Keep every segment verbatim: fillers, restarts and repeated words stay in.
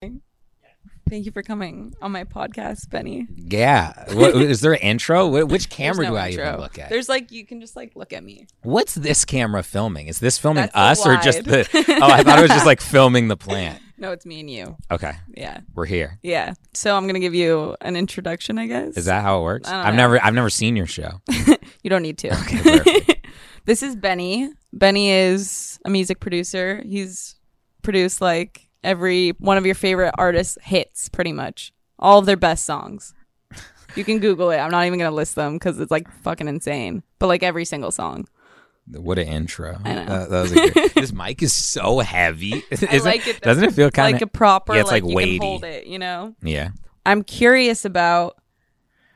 Thank you for coming on my podcast, Benny. Yeah. What, is there an intro? Which camera no do I intro. even look at? There's like, you can just like look at me. What's this camera filming? Is this filming That's us or just the, oh, I thought it was just like filming the plant. No, it's me and you. Okay. Yeah. We're here. Yeah. So I'm going to give you an introduction, I guess. Is that how it works? I've know. never, I've never seen your show. You don't need to. Okay. Perfect. This is Benny. Benny is a music producer. He's produced like every one of your favorite artists' hits, pretty much. All of their best songs. You can Google it. I'm not even going to list them because it's like fucking insane. But like every single song. What an intro. I know. That, that was a good... This mic is so heavy. I like it. Doesn't it feel kind of... Like a proper... Yeah, it's like, like weighty. You can hold it, you know? Yeah. I'm curious about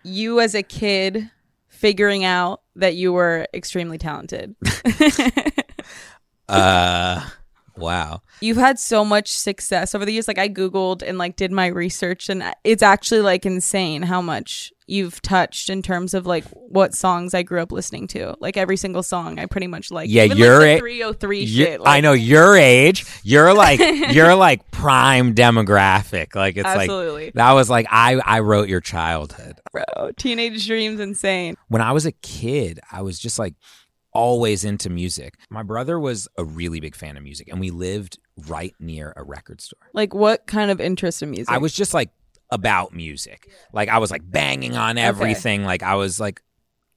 you as a kid figuring out that you were extremely talented. uh... Wow. You've had so much success over the years. Like I Googled and like did my research, and it's actually like insane how much you've touched in terms of like what songs I grew up listening to. Like every single song I pretty much like. Yeah, even your like, a- three oh three shit. Like- I know your age. You're like you're like prime demographic. Like it's Absolutely. like that was like I, I wrote your childhood. Bro, teenage dreams insane. When I was a kid, I was just like always into music. My brother was a really big fan of music, and we lived right near a record store. Like, what kind of interest in music? I was just like about music. Like, I was like banging on everything. Okay. Like, I was like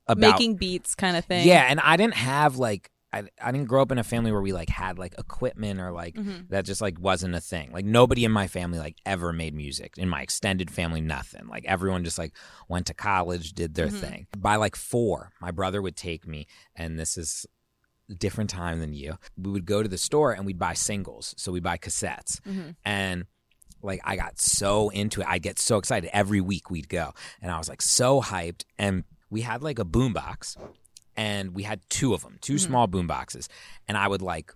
about making beats, kind of thing. Yeah, and I didn't have like I, I didn't grow up in a family where we like had like equipment or like mm-hmm. that just like wasn't a thing. Like nobody in my family like ever made music. In my extended family, nothing. Like everyone just like went to college, did their mm-hmm. thing. By like four, my brother would take me, and this is a different time than you. We would go to the store and we'd buy singles. So we'd buy cassettes. Mm-hmm. And like I got so into it. I get so excited. Every week we'd go. And I was like so hyped. And we had like a boombox. And we had two of them, two mm-hmm. small boomboxes. And I would like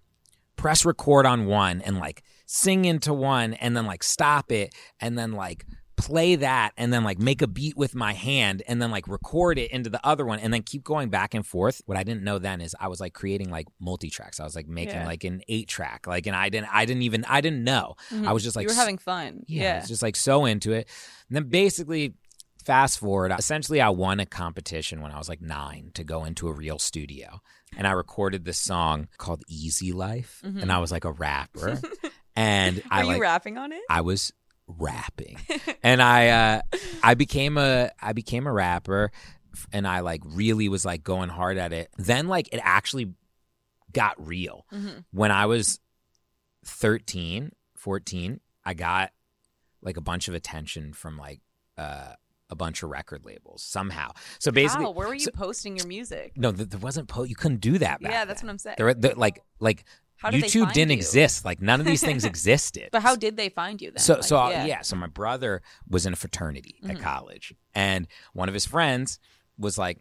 press record on one and like sing into one and then like stop it and then like play that and then like make a beat with my hand and then like record it into the other one and then keep going back and forth. What I didn't know then is I was like creating like multi-tracks. I was like making yeah. like an eight track. Like, and I didn't, I didn't even, I didn't know. Mm-hmm. I was just like, you were having fun. Yeah. yeah. I was just like so into it. And then basically, fast forward, essentially I won a competition when I was like nine to go into a real studio, and I recorded this song called Easy Life, mm-hmm. and I was like a rapper. And Were I Were you like, rapping on it? I was rapping. And I uh, I became a I became a rapper, and I like really was like going hard at it. Then like it actually got real. Mm-hmm. When I was thirteen, fourteen, I got like a bunch of attention from like uh a bunch of record labels somehow. So basically, wow, where were you so, posting your music? No, there, there wasn't post. You couldn't do that back Yeah, that's then. What I'm saying. There, there, like, like how did YouTube didn't you? exist. Like none of these things existed. But how did they find you then? So, like, so yeah. yeah. So my brother was in a fraternity mm-hmm. at college, and one of his friends was like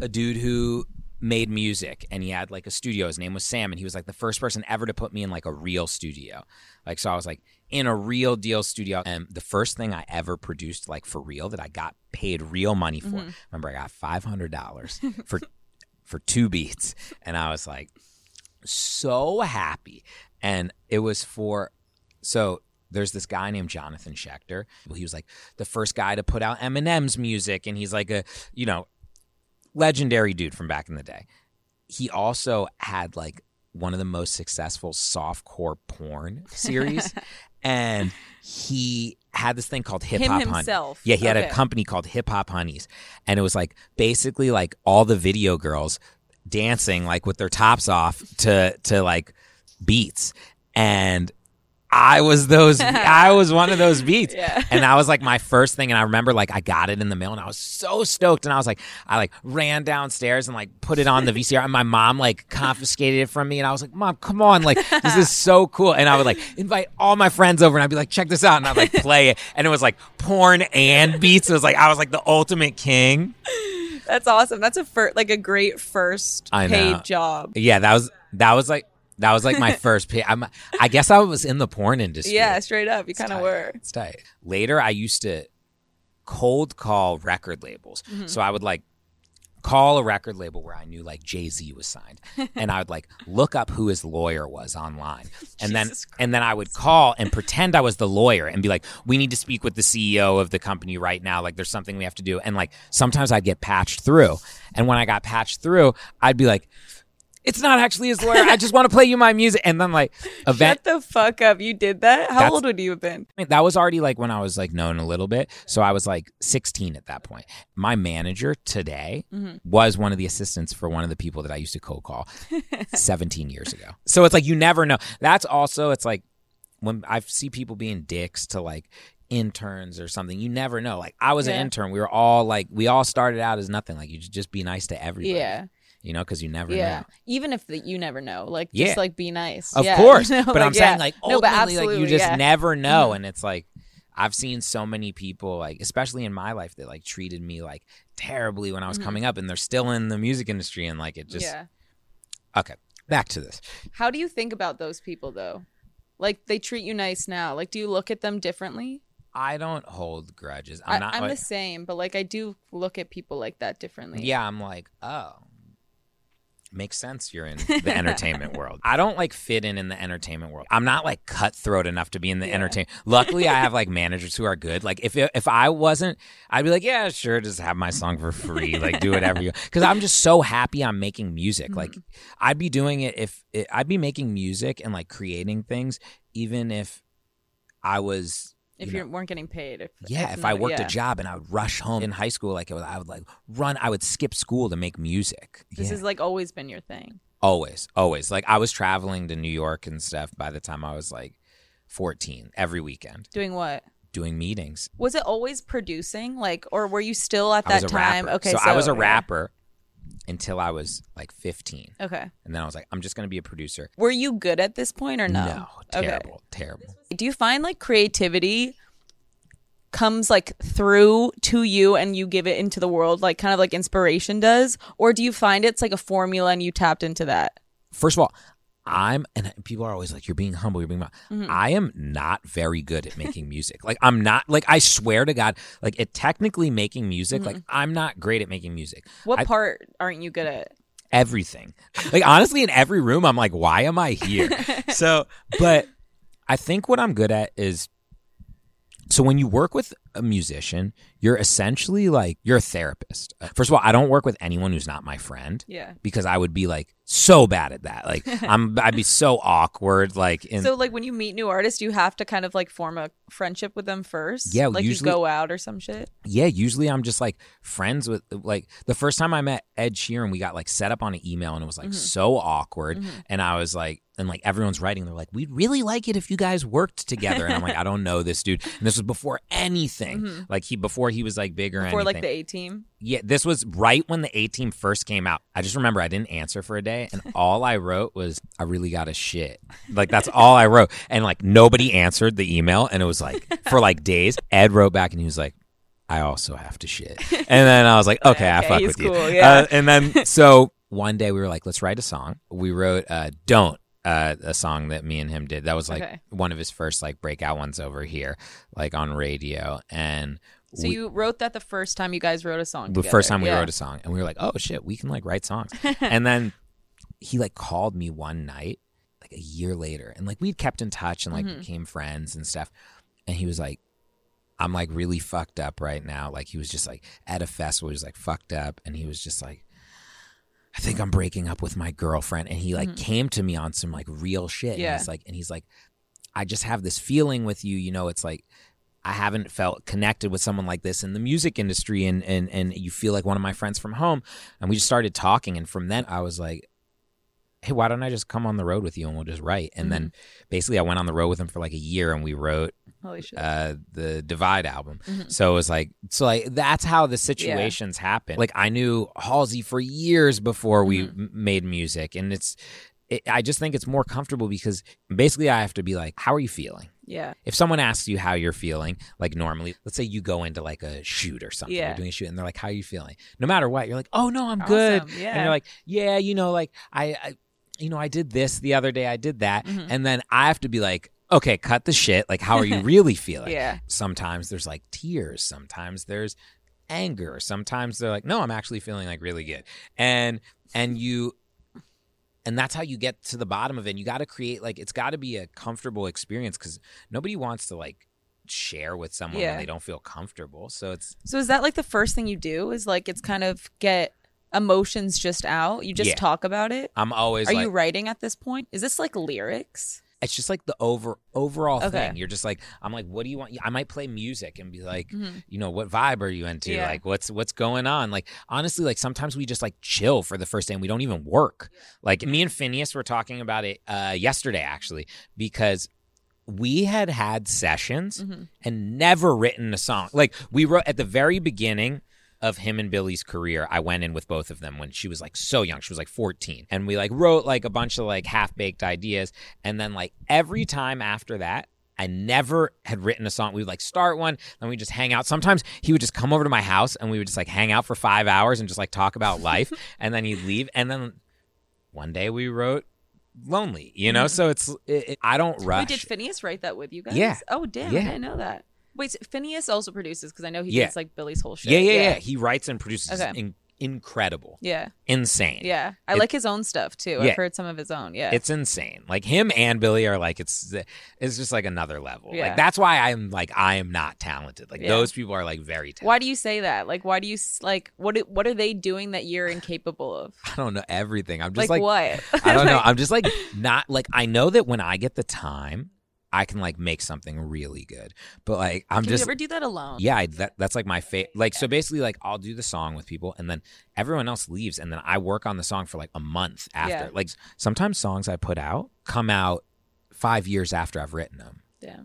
a dude who made music, and he had like a studio. His name was Sam, and he was like the first person ever to put me in like a real studio. Like, so I was like in a real deal studio. And the first thing I ever produced, like for real, that I got paid real money for. Mm-hmm. Remember, I got five hundred dollars for for two beats. And I was like so happy. And it was for, so there's this guy named Jonathan Schechter. He was like the first guy to put out Eminem's music. And he's like a, you know, legendary dude from back in the day. He also had like one of the most successful softcore porn series. And he had this thing called Hip Hop Honeys. Yeah, he had okay. a company called Hip Hop Honeys. And it was like basically like all the video girls dancing like with their tops off to to like beats. And I was those I was one of those beats. Yeah. And that was like my first thing, and I remember like I got it in the mail, and I was so stoked, and I was like I like ran downstairs and like put it on the V C R, and my mom like confiscated it from me, and I was like, Mom, come on, like this is so cool. And I would like invite all my friends over, and I'd be like, check this out, and I'd like play it, and it was like porn and beats. It was like I was like the ultimate king. That's awesome. That's a fir- like a great first paid job. Yeah, that was that was like That was like my first pay. I'm, I guess I was in the porn industry. Yeah, straight up. You kind of were. It's tight. Later, I used to cold call record labels. Mm-hmm. So I would like call a record label where I knew like Jay-Z was signed, and I would like look up who his lawyer was online, and then Christ. and then I would call and pretend I was the lawyer and be like, we need to speak with the C E O of the company right now, like there's something we have to do. And like sometimes I'd get patched through, and when I got patched through, I'd be like, it's not actually his lawyer. I just want to play you my music. And then like event. Shut the fuck up. You did that? How old would you have been? I mean, that was already like when I was like known a little bit. So I was like sixteen at that point. My manager today mm-hmm. was one of the assistants for one of the people that I used to cold call seventeen years ago. So it's like, you never know. That's also, it's like when I see people being dicks to like interns or something, you never know. Like I was yeah. an intern. We were all like, we all started out as nothing. Like you should just be nice to everybody. Yeah. You know, because you never yeah. know. Even if the, you never know. Like, yeah. just, like, be nice. Of yeah, course. You know? But like, I'm yeah. saying, like, ultimately, no, like, you just yeah. never know. Mm-hmm. And it's, like, I've seen so many people, like, especially in my life, that, like, treated me, like, terribly when I was mm-hmm. coming up. And they're still in the music industry. And, like, it just. Yeah. Okay. Back to this. How do you think about those people, though? Like, they treat you nice now. Like, do you look at them differently? I don't hold grudges. I'm I, not. I'm like, the same. But, like, I do look at people like that differently. Yeah. I'm like, oh. Makes sense you're in the entertainment world. I don't like fit in in the entertainment world. I'm not like cutthroat enough to be in the yeah. entertainment. Luckily, I have like managers who are good. Like if if I wasn't, I'd be like, yeah, sure, just have my song for free. Like do whatever you. Because I'm just so happy I'm making music. Mm-hmm. Like I'd be doing it if it, I'd be making music and like creating things, even if I was. If you know, weren't getting paid. If, yeah, if, if I worked yeah. a job and I would rush home in high school, like it was, I would like run, I would skip school to make music. This yeah. has like always been your thing. Always, always. Like I was traveling to New York and stuff by the time I was like fourteen every weekend. Doing what? Doing meetings. Was it always producing? Like, or were you still at that time? Rapper. Okay, so, so I was a yeah. rapper until I was like fifteen. Okay. And then I was like, I'm just going to be a producer. Were you good at this point or no? No, terrible, okay. terrible. Do you find like creativity comes like through to you and you give it into the world, like kind of like inspiration does? Or do you find it's like a formula and you tapped into that? First of all, I'm, and people are always like, you're being humble, you're being humble. Mm-hmm. I am not very good at making music. Like, I'm not, like, I swear to God, like, it technically making music, mm-hmm. like, I'm not great at making music. What I, part aren't you good at? Everything. Like, honestly, in every room, I'm like, why am I here? So, but I think what I'm good at is, so when you work with a musician, you're essentially like, you're a therapist. First of all, I don't work with anyone who's not my friend. Yeah. Because I would be like so bad at that. Like I'm, I'd be so awkward. Like in, so like when you meet new artists, you have to kind of like form a friendship with them first. Yeah. Like usually, you go out or some shit. Yeah. Usually I'm just like friends with like the first time I met Ed Sheeran, we got like set up on an email and it was like mm-hmm. so awkward. Mm-hmm. And I was like, and like everyone's writing, they're like, we'd really like it if you guys worked together. And I'm like, I don't know this dude. And this was before anything. Mm-hmm. Like he before he was like bigger. Before anything. Like the A-Team? Yeah, this was right when the A-Team first came out. I just remember I didn't answer for a day and all I wrote was, I really got a shit. Like that's all I wrote. And like nobody answered the email and it was like for like days. Ed wrote back and he was like, I also have to shit. And then I was like, okay, okay I fuck with cool, you. Yeah. Uh, and then so one day we were like, let's write a song. We wrote uh, Don't. Uh, a song that me and him did that was like okay. one of his first like breakout ones over here like on radio. And so we, you wrote that the first time you guys wrote a song the together. First time we yeah. wrote a song and we were like, oh shit, we can like write songs. And then he like called me one night like a year later and like we'd kept in touch and like mm-hmm. became friends and stuff, and he was like, I'm like really fucked up right now. Like he was just like at a festival, he was like fucked up and he was just like, I think I'm breaking up with my girlfriend. And he like mm-hmm. came to me on some like real shit. Yeah. And he's like, and he's like, I just have this feeling with you. You know, it's like, I haven't felt connected with someone like this in the music industry. And, and, and you feel like one of my friends from home. And we just started talking. And from then I was like, hey, why don't I just come on the road with you and we'll just write. And mm-hmm. then basically I went on the road with him for like a year and we wrote Holy shit. Uh, the Divide album. Mm-hmm. So it was like, so like that's how the situations yeah. happen. Like I knew Halsey for years before we mm-hmm. m- made music, and it's, it, I just think it's more comfortable because basically I have to be like, how are you feeling? Yeah. If someone asks you how you're feeling, like normally, let's say you go into like a shoot or something, yeah. you're doing a shoot, and they're like, how are you feeling? No matter what, you're like, oh no, I'm awesome. Good. Yeah. And you're like, yeah, you know, like I, I, you know, I did this the other day, I did that, mm-hmm. and then I have to be like, okay, cut the shit. Like, how are you really feeling? Yeah. Sometimes there's like tears. Sometimes there's anger. Sometimes they're like, no, I'm actually feeling like really good. And and you and that's how you get to the bottom of it. And you got to create, like, it's got to be a comfortable experience, because nobody wants to, like, share with someone yeah. when they don't feel comfortable. So it's so is that like the first thing you do is like it's kind of get emotions just out? You just yeah. talk about it? I'm always Are like, you writing at this point? Is this like lyrics? It's just like the over overall okay. thing. You're just like, I'm like, what do you want? I might play music and be like, mm-hmm. you know, what vibe are you into? Yeah. Like, what's what's going on? Like, honestly, like sometimes we just like chill for the first day and we don't even work. Yeah. Like me and Finneas were talking about it uh, yesterday, actually, because we had had sessions mm-hmm. and never written a song. Like we wrote at the very beginning of him and Billy's career. I went in with both of them when she was like so young. She was like fourteen. And we like wrote like a bunch of like half-baked ideas. And then like every time after that, I never had written a song. We would like start one and we just hang out. Sometimes he would just come over to my house and we would just like hang out for five hours and just like talk about life. And then he'd leave. And then one day we wrote Lonely, you know? Mm-hmm. So it's, it, it, I don't rush. Wait, did Finneas write that with you guys? Yeah. Oh, damn, yeah. I didn't know that. Wait, so Finneas also produces, because I know he yeah. does like Billy's whole shit. Yeah, yeah, yeah. yeah. He writes and produces okay. in- incredible. Yeah. Insane. Yeah. I it, like his own stuff too. Yeah. I've heard some of his own. Yeah. It's insane. Like him and Billy are like, it's it's just like another level. Yeah. Like that's why I'm like, I am not talented. Like yeah. those people are like very talented. Why do you say that? Like, why do you, like, what what are they doing that you're incapable of? I don't know. Everything. I'm just like, like what? I don't know. I'm just like not, like, I know that when I get the time, I can like make something really good, but like I'm can just. Can you ever do that alone? Yeah, I, that, that's like my favorite. Like yeah. so, basically, like I'll do the song with people, and then everyone else leaves, and then I work on the song for like a month after. Yeah. Like sometimes songs I put out come out five years after I've written them. Yeah.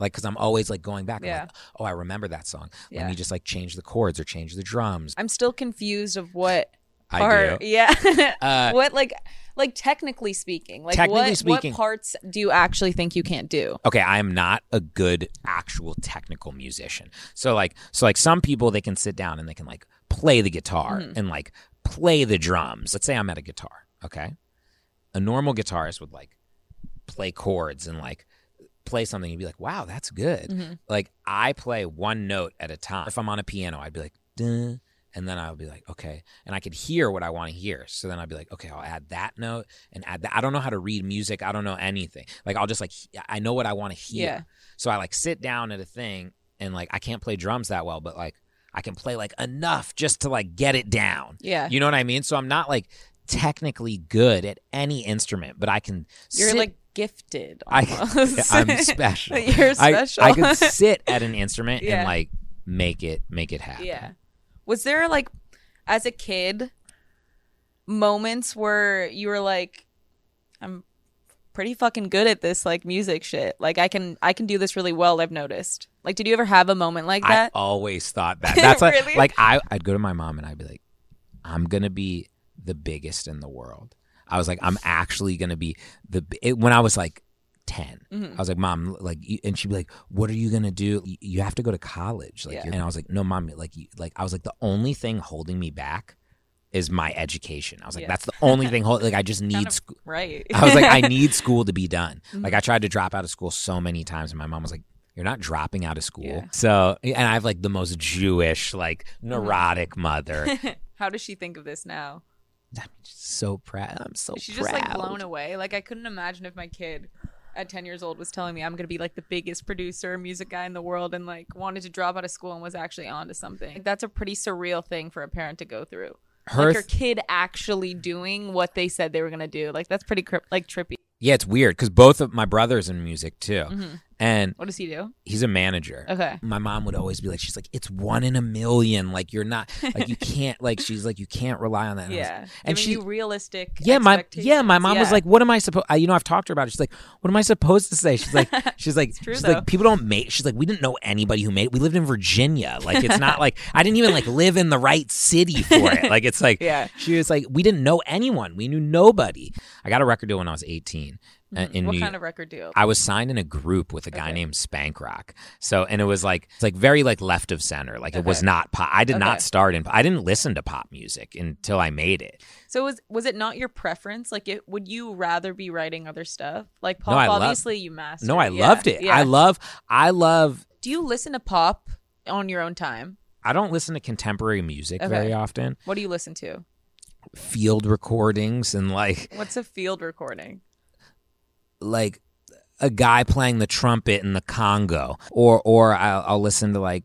Like, because I'm always like going back. I'm yeah. like, oh, I remember that song. Let yeah. me just like change the chords or change the drums. I'm still confused of what. I part, do. Yeah. uh, what like like technically speaking, like technically what, speaking, what parts do you actually think you can't do? Okay, I am not a good actual technical musician. So like so like some people, they can sit down and they can like play the guitar mm-hmm. and like play the drums. Let's say I'm at a guitar, okay? A normal guitarist would like play chords and like play something, you'd be like, wow, that's good. Mm-hmm. Like I play one note at a time. If I'm on a piano, I'd be like, duh. And then I would be like, okay. And I could hear what I want to hear. So then I'd be like, okay, I'll add that note and add that. I don't know how to read music. I don't know anything. Like, I'll just like, I know what I want to hear. Yeah. So I like sit down at a thing and like, I can't play drums that well, but like, I can play like enough just to like get it down. Yeah. You know what I mean? So I'm not like technically good at any instrument, but I can You're sit- like gifted almost. I, I'm special. You're special. I, I can sit at an instrument yeah. and like make it, make it happen. Yeah. Was there, like, as a kid, moments where you were like, I'm pretty fucking good at this, like, music shit. Like, I can I can do this really well, I've noticed. Like, did you ever have a moment like that? I always thought that. That's like, really? Like I, I'd go to my mom and I'd be like, I'm going to be the biggest in the world. I was like, I'm actually going to be the it, – when I was, like, ten. Mm-hmm. I was like, Mom, like, and she'd be like, what are you gonna do? You have to go to college. Like, yeah. And I was like, no, Mom, like, like, I was like, the only thing holding me back is my education. I was like, yeah. that's the only thing holding, like, I just need kind of school. Right. I was like, I need school to be done. Mm-hmm. Like, I tried to drop out of school so many times, and my mom was like, you're not dropping out of school. Yeah. So, and I have like the most Jewish, like, neurotic mm-hmm. mother. How does she think of this now? I'm just so proud. I'm so She's proud. She's just like blown away. Like, I couldn't imagine if my kid at ten years old was telling me I'm going to be like the biggest producer, music guy in the world, and like wanted to drop out of school and was actually onto something. Like, that's a pretty surreal thing for a parent to go through. Her like your kid actually doing what they said they were going to do. Like that's pretty like trippy. Yeah, it's weird because both of my brothers in music too. Mm-hmm. And what does he do? He's a manager. Okay. My mom would always be like, she's like, it's one in a million. Like you're not, like you can't, like she's like, you can't rely on that. Yeah. And giving she you realistic. Yeah, my yeah, my mom yeah. was like, what am I supposed? You know, I've talked to her about it. She's like, what am I supposed to say? She's like, she's like, true, she's though. Like, people don't make. She's like, we didn't know anybody who made it. We lived in Virginia. Like it's not like I didn't even like live in the right city for it. Like it's like yeah. She was like, we didn't know anyone. We knew nobody. I got a record deal when I was eighteen. In what New kind of record deal? I was signed in a group with a guy okay. named Spank Rock. So, and it was like, it's like very like left of center. Like okay. it was not pop. I did okay. not start in, I didn't listen to pop music until I made it. So was was it not your preference? Like, it, would you rather be writing other stuff? Like pop, no, obviously love, you mastered. No, I yeah. loved it. Yeah. I love, I love. Do you listen to pop on your own time? I don't listen to contemporary music okay. very often. What do you listen to? Field recordings and like. What's a field recording? Like a guy playing the trumpet in the Congo, or or I'll, I'll listen to like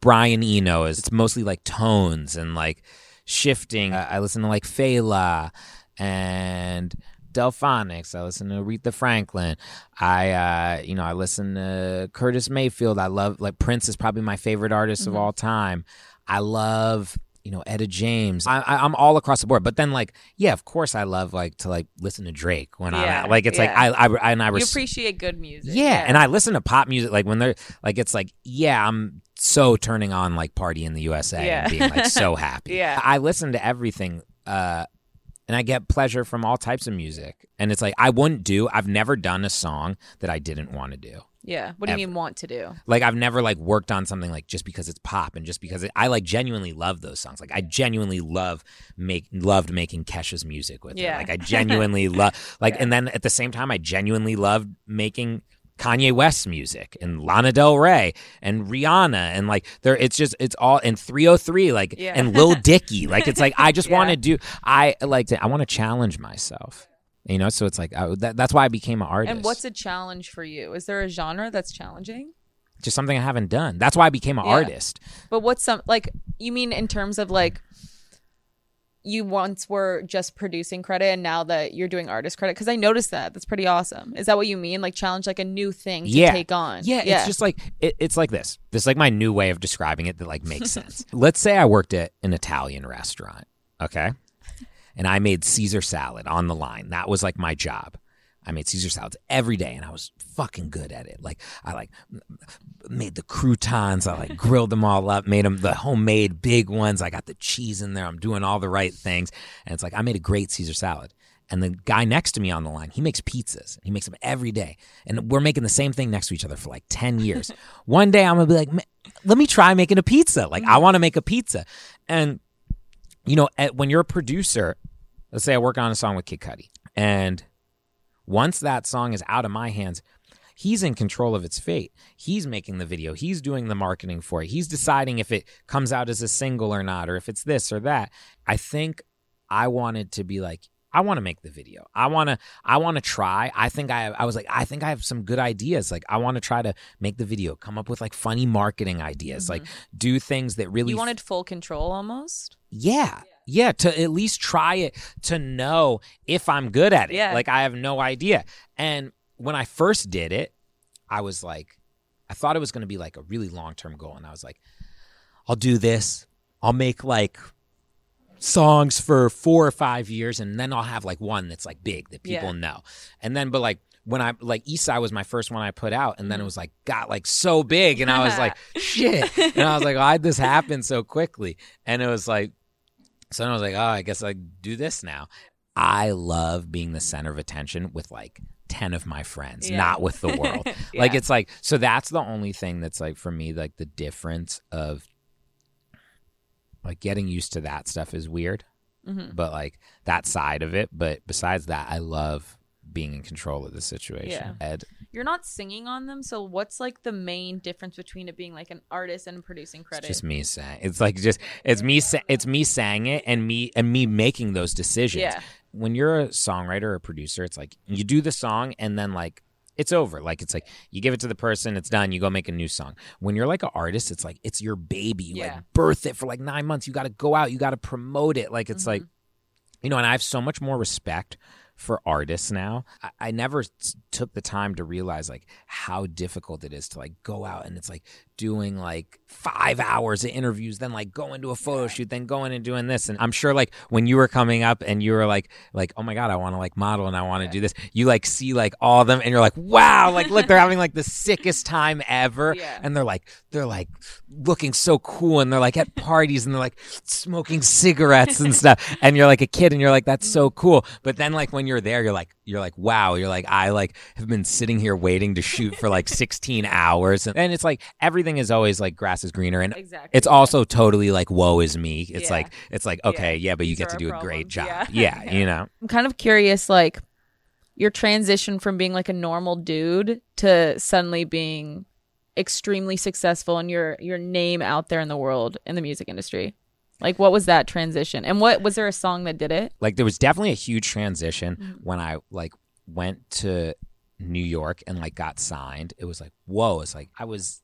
Brian Eno. It's mostly like tones and like shifting. Uh, I listen to like Fela and Delphonics. I listen to Aretha Franklin. I, uh, you know, I listen to Curtis Mayfield. I love, like, Prince is probably my favorite artist mm-hmm. of all time. I love, you know, Etta James. I, I, I'm all across the board. But then, like, yeah, of course, I love like to like listen to Drake when yeah, I like. It's yeah. like I, I and I. Res- you appreciate good music. Yeah, yeah, and I listen to pop music like when they're like it's like yeah, I'm so turning on like Party in the U S A yeah. and being like so happy. yeah, I listen to everything. Uh, And I get pleasure from all types of music. And it's like, I wouldn't do, I've never done a song that I didn't want to do. Yeah. What do ever. you mean want to do? Like, I've never like worked on something like just because it's pop and just because it, I like genuinely love those songs. Like I genuinely love, make loved making Kesha's music with yeah. it. Like I genuinely love, like, yeah. and then at the same time, I genuinely loved making Kanye West's music and Lana Del Rey and Rihanna and like there it's just it's all and three oh three like yeah. and Lil Dicky like it's like I just yeah. want to do I like to, I want to challenge myself, you know, so it's like I, that, that's why I became an artist. And what's a challenge for you? Is there a genre that's challenging? Just something I haven't done. That's why I became an yeah. artist. But what's some like you mean in terms of like you once were just producing credit and now that you're doing artist credit? Because I noticed that. That's pretty awesome. Is that what you mean? Like challenge like a new thing to yeah. take on. Yeah, yeah. It's just like, it, it's like this. This is like my new way of describing it that like makes sense. Let's say I worked at an Italian restaurant, okay? And I made Caesar salad on the line. That was like my job. I made Caesar salads every day and I was fucking good at it. Like I like made the croutons. I like grilled them all up, made them the homemade big ones. I got the cheese in there. I'm doing all the right things. And it's like, I made a great Caesar salad. And the guy next to me on the line, he makes pizzas. He makes them every day. And we're making the same thing next to each other for like ten years. One day I'm gonna be like, let me try making a pizza. Like I want to make a pizza. And you know, at, when you're a producer, let's say I work on a song with Kid Cudi and once that song is out of my hands, he's in control of its fate. He's making the video. He's doing the marketing for it. He's deciding if it comes out as a single or not, or if it's this or that. I think I wanted to be like, I want to make the video. I want to I want to try. I think I I was like, I think I have some good ideas. Like, I want to try to make the video, come up with like funny marketing ideas, mm-hmm. like do things that really. You wanted full control almost? Yeah. Yeah, to at least try it, to know if I'm good at it. Yeah. Like, I have no idea. And when I first did it, I was like, I thought it was going to be like a really long-term goal. And I was like, I'll do this. I'll make like songs for four or five years. And then I'll have like one that's like big that people yeah. know. And then, but like, when I, like, Eastside was my first one I put out, and then it was, like, got, like, so big, and I was like, shit. And I was like, why'd this happen so quickly? And it was like, so then I was like, oh, I guess I do this now. I love being the center of attention with, like, ten of my friends, yeah. not with the world. yeah. Like, it's like, so that's the only thing that's, like, for me, like, the difference of, like, getting used to that stuff is weird, mm-hmm. but, like, that side of it. But besides that, I love being in control of the situation. Yeah. Ed, you're not singing on them, so what's like the main difference between it being like an artist and producing credit? It's just me saying it's like just it's me sa- it's me saying it and me and me making those decisions. Yeah. When you're a songwriter or a producer, it's like you do the song and then like it's over. Like it's like you give it to the person, it's done, you go make a new song. When you're like an artist, it's like it's your baby. You yeah. like birth it for like nine months. You got to go out, you got to promote it. Like it's mm-hmm. like, you know, and I have so much more respect for artists now. I, I never t- took the time to realize like how difficult it is to like go out and it's like doing like five hours of interviews, then like going to a photo shoot, then going and doing this. And I'm sure like when you were coming up and you were like, like, oh my God, I want to like model and I want to yeah. do this. You like see like all of them and you're like, wow, like look, they're having like the sickest time ever. Yeah. And they're like, they're like looking so cool and they're like at parties and they're like smoking cigarettes and stuff. And you're like a kid and you're like, that's so cool. But then like when you're there, you're like, you're like, wow, you're like, I like have been sitting here waiting to shoot for like sixteen hours. And, and it's like, everything is always like grass is greener. And exactly. it's also totally like, woe is me. It's yeah. like, it's like, okay, yeah, yeah but These you get to do problems. A great job. Yeah. Yeah, yeah, you know. I'm kind of curious, like your transition from being like a normal dude to suddenly being extremely successful and your your name out there in the world in the music industry? Like, what was that transition? And what was there a song that did it? Like, there was definitely a huge transition mm-hmm. when I like went to New York and like got signed. It was like, whoa, it's like I was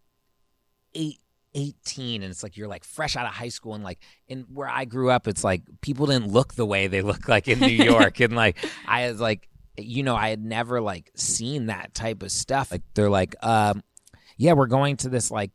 eight eighteen, and it's like you're like fresh out of high school, and like in where I grew up, it's like people didn't look the way they look like in New York. And like I was like, you know, I had never like seen that type of stuff. Like they're like, um, yeah, we're going to this like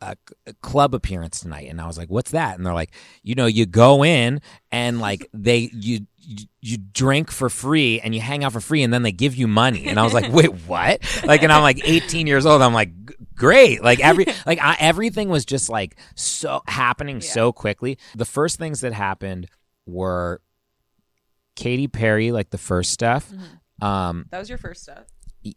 a, a club appearance tonight, and I was like, what's that? And they're like, you know, you go in and like they you you, you drink for free and you hang out for free, and then they give you money. And I was like, wait, what? Like, and I'm like eighteen years old. I'm like, great. Like every like I, everything was just like so happening yeah. so quickly. The first things that happened were Katy Perry, like the first stuff. Mm-hmm. Um, that was your first stuff.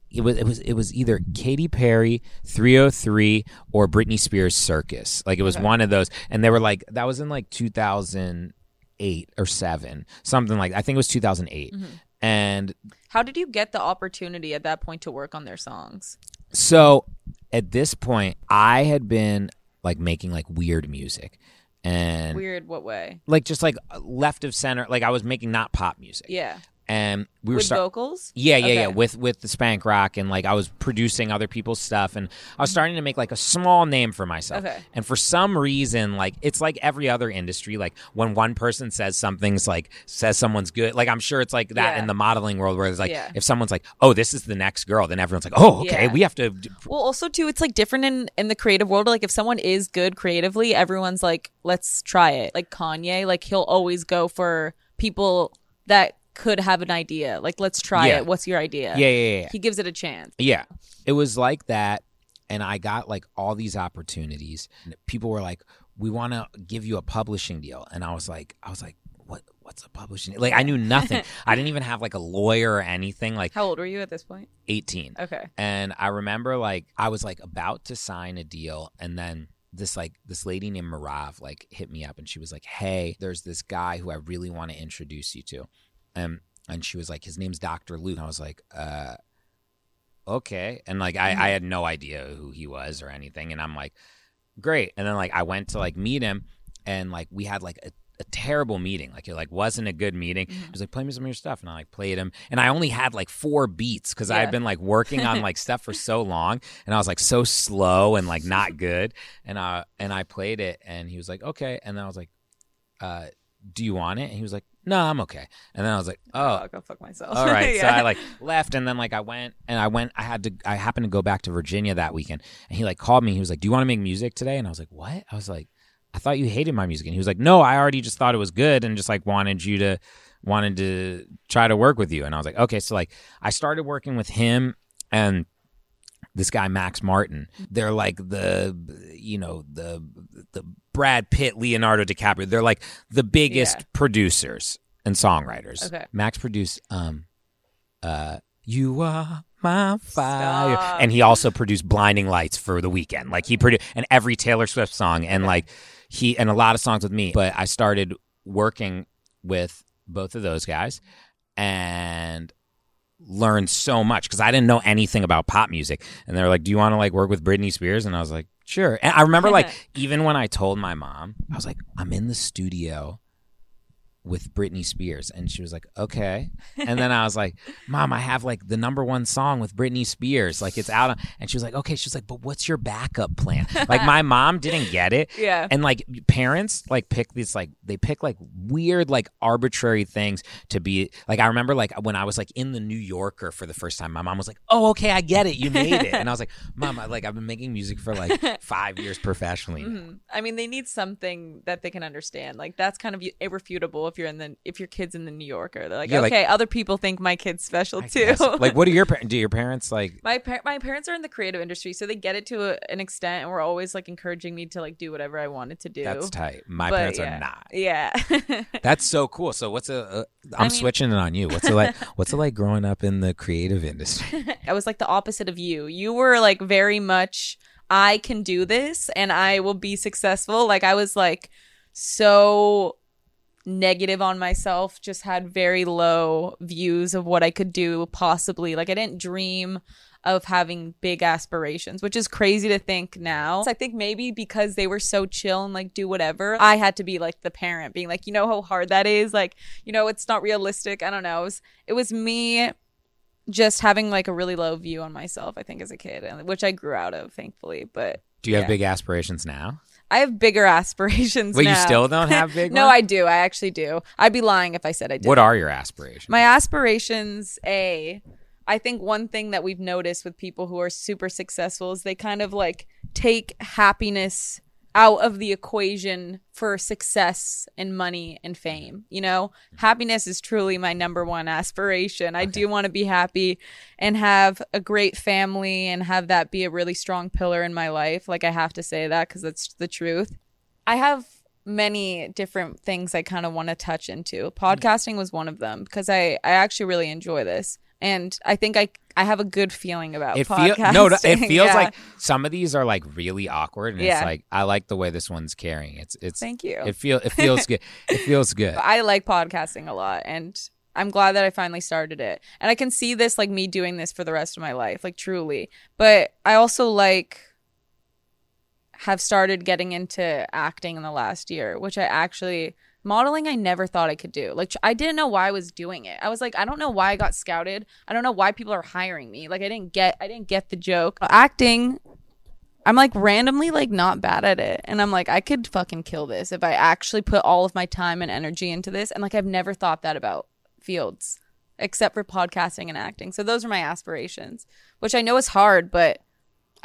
It was it was it was either Katy Perry, three oh three, or Britney Spears Circus. Like it was okay. one of those, and they were like that was in like two thousand eight or seven, something like I think it was two thousand eight. Mm-hmm. And how did you get the opportunity at that point to work on their songs? So at this point, I had been like making like weird music. And weird what way? Like just like left of center. Like I was making not pop music. Yeah. And we were with start- vocals? Yeah, yeah, okay. yeah. With with the Spank Rock, and like I was producing other people's stuff, and I was starting to make like a small name for myself. Okay. And for some reason, like it's like every other industry, like when one person says something's like says someone's good. Like I'm sure it's like that yeah. in the modeling world where it's like yeah. if someone's like, oh, this is the next girl, then everyone's like, oh, okay, yeah. we have to d- Well also too, it's like different in, in the creative world. Like if someone is good creatively, everyone's like, let's try it. Like Kanye, like he'll always go for people that could have an idea. Like, let's try yeah. it. What's your idea? Yeah, yeah, yeah. He gives it a chance. Yeah. It was like that, and I got, like, all these opportunities. People were like, we want to give you a publishing deal. And I was like, I was like, what? What's a publishing deal? Like, I knew nothing. I didn't even have, like, a lawyer or anything. Like, how old were you at this point? eighteen. Okay. And I remember, like, I was, like, about to sign a deal, and then this like this lady named Marav, like, hit me up, and she was like, hey, there's this guy who I really want to introduce you to. Um, and she was like, his name's Doctor Luke. And I was like, uh, okay. And like, I, I had no idea who he was or anything. And I'm like, great. And then like, I went to like meet him, and like, we had like a, a terrible meeting. Like it like wasn't a good meeting. Mm-hmm. He was like, play me some of your stuff. And I like played him. And I only had like four beats because yeah. I had been like working on like stuff for so long. And I was like so slow and like not good. And I, and I played it, and he was like, okay. And then I was like, uh, do you want it? And he was like, no, I'm okay. And then I was like, oh, I'll go fuck myself. All right. yeah. So I like left, and then like I went and I went, I had to, I happened to go back to Virginia that weekend, and he like called me. He was like, do you want to make music today? And I was like, what? I was like, I thought you hated my music. And he was like, no, I already just thought it was good, and just like wanted you to, wanted to try to work with you. And I was like, okay. So like I started working with him and this guy, Max Martin. They're like the, you know, the, the Brad Pitt, Leonardo DiCaprio. They're like the biggest yeah. producers and songwriters. Okay. Max produced um, uh, You Are My Fire. Stop. And he also produced Blinding Lights for The Weeknd. Like he produced, and every Taylor Swift song, and like he, and a lot of songs with me. But I started working with both of those guys, and learned so much because I didn't know anything about pop music. And they were like, do you want to like work with Britney Spears? And I was like, sure. And I remember like even when I told my mom, I was like, I'm in the studio with Britney Spears. And she was like, okay. And then I was like, mom, I have like the number one song with Britney Spears, like it's out on... And she was like, okay. She was like, but what's your backup plan? Like my mom didn't get it. Yeah. And like parents like pick these like they pick like weird like arbitrary things to be like. I remember like when I was like in the New Yorker for the first time, my mom was like, oh, okay, I get it, you made it. And I was like, mom, I, like I've been making music for like five years professionally. Mm-hmm. I mean, they need something that they can understand. Like that's kind of irrefutable. If you're in the, if your kid's in the New Yorker, they're like, yeah, okay, like, other people think my kid's special I too. Guess. Like, what do your parents? Do your parents like? My par- my parents are in the creative industry, so they get it to a, an extent, and were always like encouraging me to like do whatever I wanted to do. That's tight. My but, parents yeah. are not. Yeah. That's so cool. So what's a? Uh, I'm I mean, switching it on you. What's it like? What's it like growing up in the creative industry? I was like the opposite of you. You were like very much, I can do this, and I will be successful. Like I was like so negative on myself, just had very low views of what I could do possibly. Like I didn't dream of having big aspirations, which is crazy to think now. So I think maybe because they were so chill and like do whatever, I had to be like the parent being like, you know how hard that is? Like, you know, it's not realistic. I don't know. It was, it was me just having like a really low view on myself, I think, as a kid, which I grew out of, thankfully. But do you yeah. have big aspirations now? I have bigger aspirations Wait, now. Wait, you still don't have big ones? No, I do. I actually do. I'd be lying if I said I didn't. What are your aspirations? My aspirations, A, I think one thing that we've noticed with people who are super successful is they kind of like take happiness out of the equation for success and money and fame. You know, happiness is truly my number one aspiration. I okay. do want to be happy and have a great family and have that be a really strong pillar in my life. Like, I have to say that because that's the truth. I have many different things I kind of want to touch into. Podcasting was one of them because I, I actually really enjoy this. And I think I I have a good feeling about it podcasting. Feel, no, no, it feels yeah. like some of these are like really awkward, and yeah. it's like I like the way this one's carrying. It's it's thank you. It feel it feels good. It feels good. I like podcasting a lot, and I'm glad that I finally started it. And I can see this like me doing this for the rest of my life, like truly. But I also like have started getting into acting in the last year, which I actually. Modeling, I never thought I could do. Like, I didn't know why I was doing it. I was like, I don't know why I got scouted. I don't know why people are hiring me. Like, I didn't get, I didn't get the joke. Acting, I'm like randomly like not bad at it, and I'm like, I could fucking kill this if I actually put all of my time and energy into this. And like, I've never thought that about fields except for podcasting and acting. So those are my aspirations, which I know is hard, but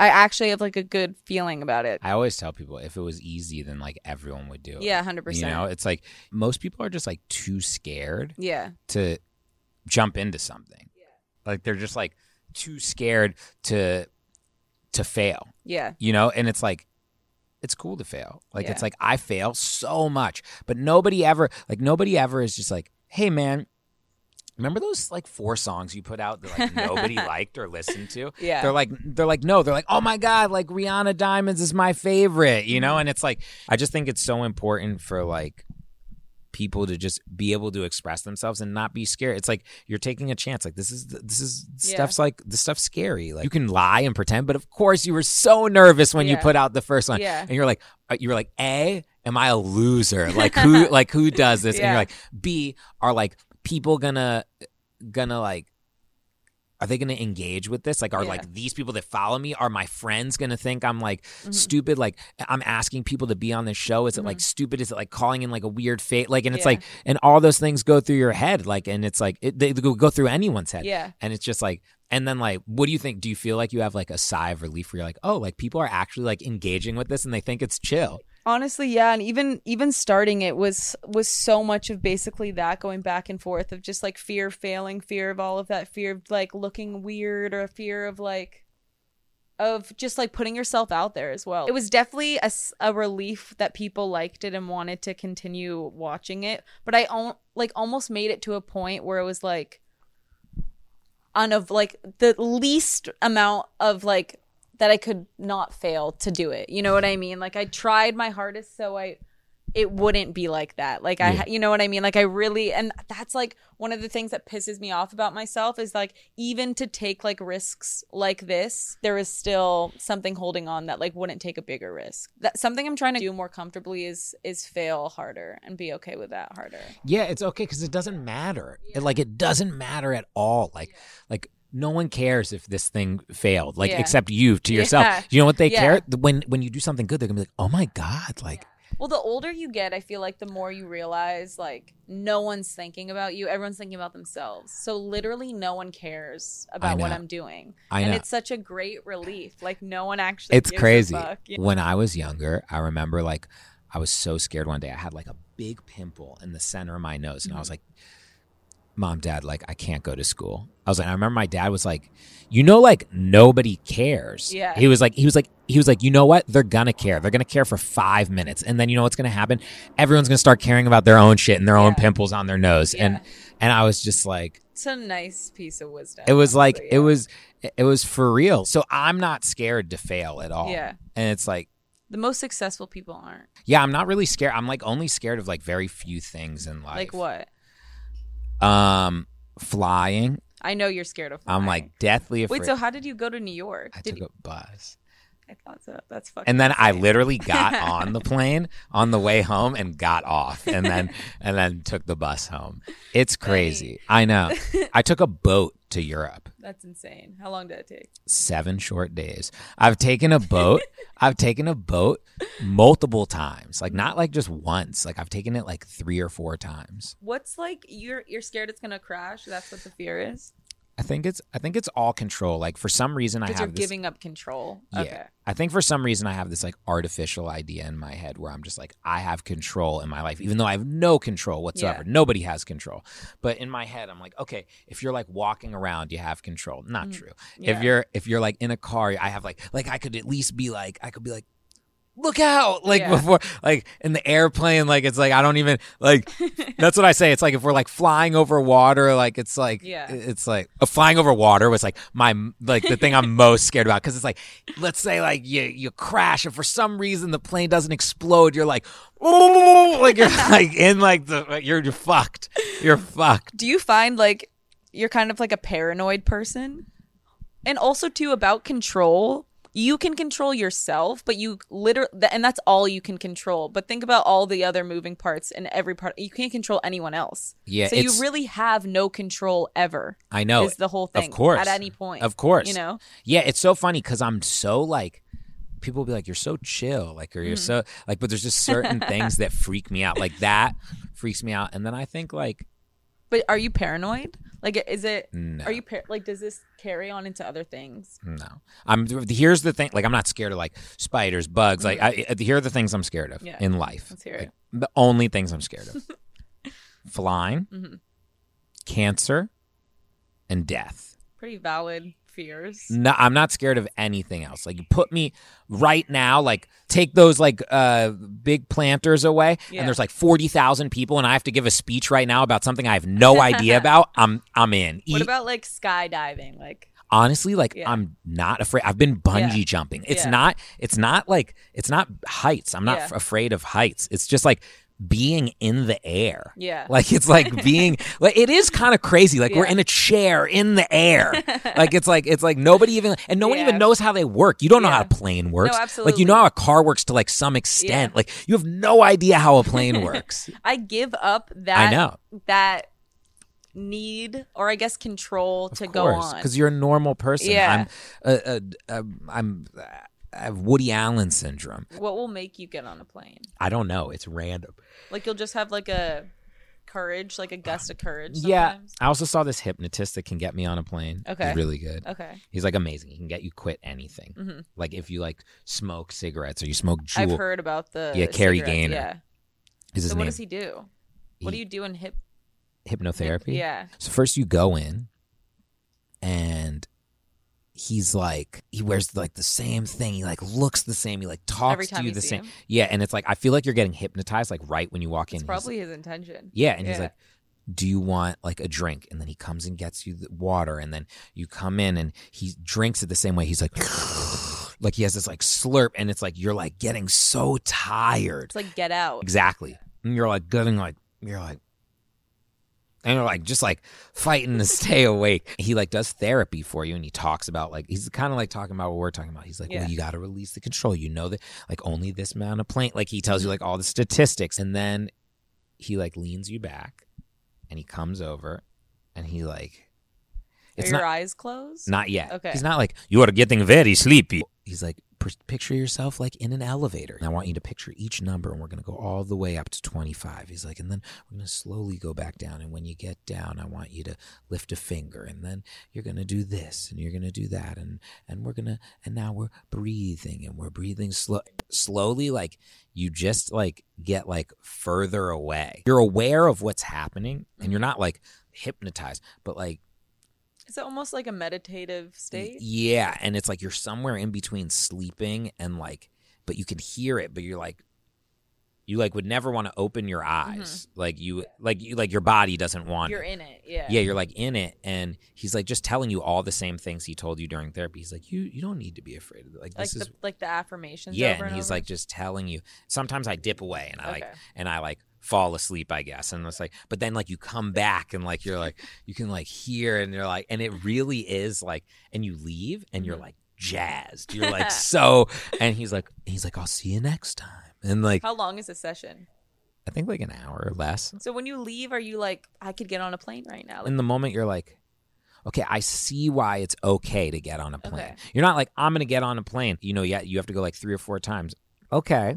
I actually have like a good feeling about it. I always tell people if it was easy, then like everyone would do it. Yeah, one hundred percent. You know, it's like most people are just like too scared yeah. to jump into something. Yeah. Like they're just like too scared to to fail. Yeah. You know, and it's like it's cool to fail. Like yeah. it's like I fail so much, but nobody ever like nobody ever is just like, "Hey man, remember those like four songs you put out that like nobody liked or listened to?" Yeah. They're like they're like no, they're like, "Oh my God, like Rihanna Diamonds is my favorite," you know? And it's like I just think it's so important for like people to just be able to express themselves and not be scared. It's like you're taking a chance. Like this is this is yeah. stuff's like this stuff's scary. Like you can lie and pretend, but of course you were so nervous when yeah. you put out the first one. Yeah. And you're like you're like, "A, am I a loser? Like who like who does this?" Yeah. And you're like, "B, are like people gonna gonna like are they gonna engage with this? Like are yeah. like these people that follow me, are my friends gonna think I'm like mm-hmm. stupid? Like I'm asking people to be on this show. Is mm-hmm. it like stupid? Is it like calling in like a weird fate?" Like, and it's yeah. like, and all those things go through your head. Like, and it's like it, they go through anyone's head. Yeah. And it's just like, and then like, what do you think? Do you feel like you have like a sigh of relief where you're like, oh, like people are actually like engaging with this and they think it's chill? Honestly, yeah. And even even starting it was was so much of basically that going back and forth of just like fear of failing, fear of all of that, fear of like looking weird, or fear of like of just like putting yourself out there as well. It was definitely a, a relief that people liked it and wanted to continue watching it. But I on, like almost made it to a point where it was like on of like the least amount of like that I could not fail to do it. You know what I mean? Like I tried my hardest so I, it wouldn't be like that. Like I, yeah. you know what I mean? Like I really, and that's like one of the things that pisses me off about myself is like even to take like risks like this, there is still something holding on that like wouldn't take a bigger risk. That something I'm trying to do more comfortably is is fail harder and be okay with that harder. Yeah, it's okay because it doesn't matter. Yeah. It, like it doesn't matter at all. Like yeah. like. No one cares if this thing failed, like yeah. except you to yourself. Yeah. You know what they yeah. care? When when you do something good, they're gonna be like, "Oh my God!" Like, yeah. well, the older you get, I feel like the more you realize, like, no one's thinking about you; everyone's thinking about themselves. So literally, no one cares about what I'm doing, I know. And it's such a great relief. Like, no one actually. It's gives crazy. A fuck, you know? When I was younger, I remember like I was so scared. One day, I had like a big pimple in the center of my nose, and mm-hmm. I was like, "Mom, Dad, like I can't go to school." I was like, I remember my dad was like, "You know, like nobody cares." Yeah. He was like, he was like, he was like, "You know what? They're gonna care. They're gonna care for five minutes, and then you know what's gonna happen? Everyone's gonna start caring about their own shit and their yeah. own pimples on their nose." Yeah. And and I was just like, it's a nice piece of wisdom. It was like yeah. it was it was for real. So I'm not scared to fail at all. Yeah. And it's like. The most successful people aren't. Yeah, I'm not really scared. I'm like only scared of like very few things in life. Like what? Um, flying. I know you're scared of flying. I'm like deathly afraid. Wait, so how did you go to New York? I did took you- a bus. I thought so. That's fucking. And then insane. I literally got on the plane on the way home and got off, and then and then took the bus home. It's crazy. Right. I know. I took a boat to Europe. That's insane. How long did it take? Seven short days. I've taken a boat. I've taken a boat multiple times. Like not like just once. Like I've taken it like three or four times. What's like you're you're scared it's gonna crash? That's what the fear is. I think it's I think it's all control. Like for some reason I have this. Because you're giving up control. Yeah. Okay. I think for some reason I have this like artificial idea in my head where I'm just like I have control in my life, even though I have no control whatsoever. Yeah. Nobody has control. But in my head I'm like, okay, if you're like walking around, you have control. Not true. Yeah. If you're if you're like in a car, I have like like I could at least be like I could be like look out, like yeah. before, like in the airplane, like it's like I don't even like that's what I say. It's like if we're like flying over water, like it's like yeah. it's like uh, flying over water was like my like the thing I'm most scared about, because it's like let's say like you you crash and for some reason the plane doesn't explode, you're like oh, like you're like in like the you're, you're fucked you're fucked. Do you find like you're kind of like a paranoid person? And also too about control, you can control yourself, but you literally, and that's all you can control. But think about all the other moving parts and every part. You can't control anyone else. Yeah. So you really have no control ever. I know. Is the whole thing. Of course. At any point. Of course. You know? Yeah. It's so funny because I'm so like, people will be like, you're so chill. Like, or you're mm. so, like, but there's just certain things that freak me out. Like, that freaks me out. And then I think, like, but are you paranoid? Like, is it? No. Are you par- like? Does this carry on into other things? No. I'm. Here's the thing. Like, I'm not scared of like spiders, bugs. Like, I, here are the things I'm scared of yeah. in life. Let's hear it. Like, the only things I'm scared of: flying, mm-hmm. cancer, and death. Pretty valid fears. No, I'm not scared of anything else. Like, you put me right now, like take those like uh big planters away, yeah. and there's like forty thousand people and I have to give a speech right now about something I have no idea about. I'm I'm in. Eat. What about like skydiving? Like honestly, like yeah. I'm not afraid. I've been bungee yeah. jumping. It's yeah. not it's not like it's not heights. I'm not yeah. f- afraid of heights. It's just like being in the air. Yeah. Like it's like being like it is kind of crazy. Like yeah. we're in a chair in the air. Like it's like it's like nobody even and no yeah. one even knows how they work. You don't yeah. know how a plane works. No, absolutely. Like you know how a car works to like some extent. Yeah. Like you have no idea how a plane works. I give up that I know. that need or I guess control of to course, go on. Because you're a normal person. Yeah. I'm uh, uh, uh, I'm uh, I have Woody Allen syndrome. What will make you get on a plane? I don't know. It's random. Like you'll just have like a courage, like a gust of courage sometimes. Yeah. I also saw this hypnotist that can get me on a plane. Okay. He's really good. Okay. He's like amazing. He can get you quit anything. Mm-hmm. Like if you like smoke cigarettes or you smoke Juul. I've heard about the Yeah, Carrie Gaynor. Yeah. Is his so name. What does he do? He, what do you do in hip hypnotherapy? Hip, yeah. So first you go in and he's like, he wears like the same thing. He like looks the same. He like talks to you, you the same. Him? Yeah. And it's like, I feel like you're getting hypnotized like right when you walk in. It's probably his intention. Yeah. And yeah. he's like, do you want like a drink? And then he comes and gets you the water. And then you come in and he drinks it the same way. He's like, like he has this like slurp. And it's like, you're like getting so tired. It's like, get out. Exactly. And you're like getting like, you're like, and you're like just like fighting to stay awake. He like does therapy for you and he talks about like he's kind of like talking about what we're talking about. He's like, yeah. well, you got to release the control. You know that like only this amount of plane. Like he tells you like all the statistics, and then he like leans you back and he comes over and he like. It's Are your not, eyes closed? Not yet. Okay. He's not like you are getting very sleepy. He's like picture yourself like in an elevator. And I want you to picture each number, and we're going to go all the way up to twenty-five. He's like, and then we're going to slowly go back down. And when you get down, I want you to lift a finger, and then you're going to do this, and you're going to do that, and and we're going to and now we're breathing, and we're breathing slow, slowly. Like you just like get like further away. You're aware of what's happening, and you're not like hypnotized, but like. It's almost like a meditative state. Yeah, and it's like you're somewhere in between sleeping and like, but you can hear it, but you're like, you like would never want to open your eyes. Mm-hmm. Like you, like you, like your body doesn't want you're it. You're in it, yeah. Yeah, you're like in it, and he's like just telling you all the same things he told you during therapy. He's like, you, you don't need to be afraid of it. Like, like this the, is like the affirmations. Yeah, over and, and he's over. Like just telling you. Sometimes I dip away, and I okay. like, and I like fall asleep, I guess. And it's like, but then like you come back and like you're like, you can like hear and you're like, and it really is like, and you leave and you're like jazzed. You're like, so, and he's like, he's like, I'll see you next time. And like, how long is a session? I think like an hour or less. So when you leave, are you like, I could get on a plane right now? Like, in the moment, you're like, okay, I see why it's okay to get on a plane. Okay. You're not like, I'm going to get on a plane. You know, yeah, you have to go like three or four times. Okay.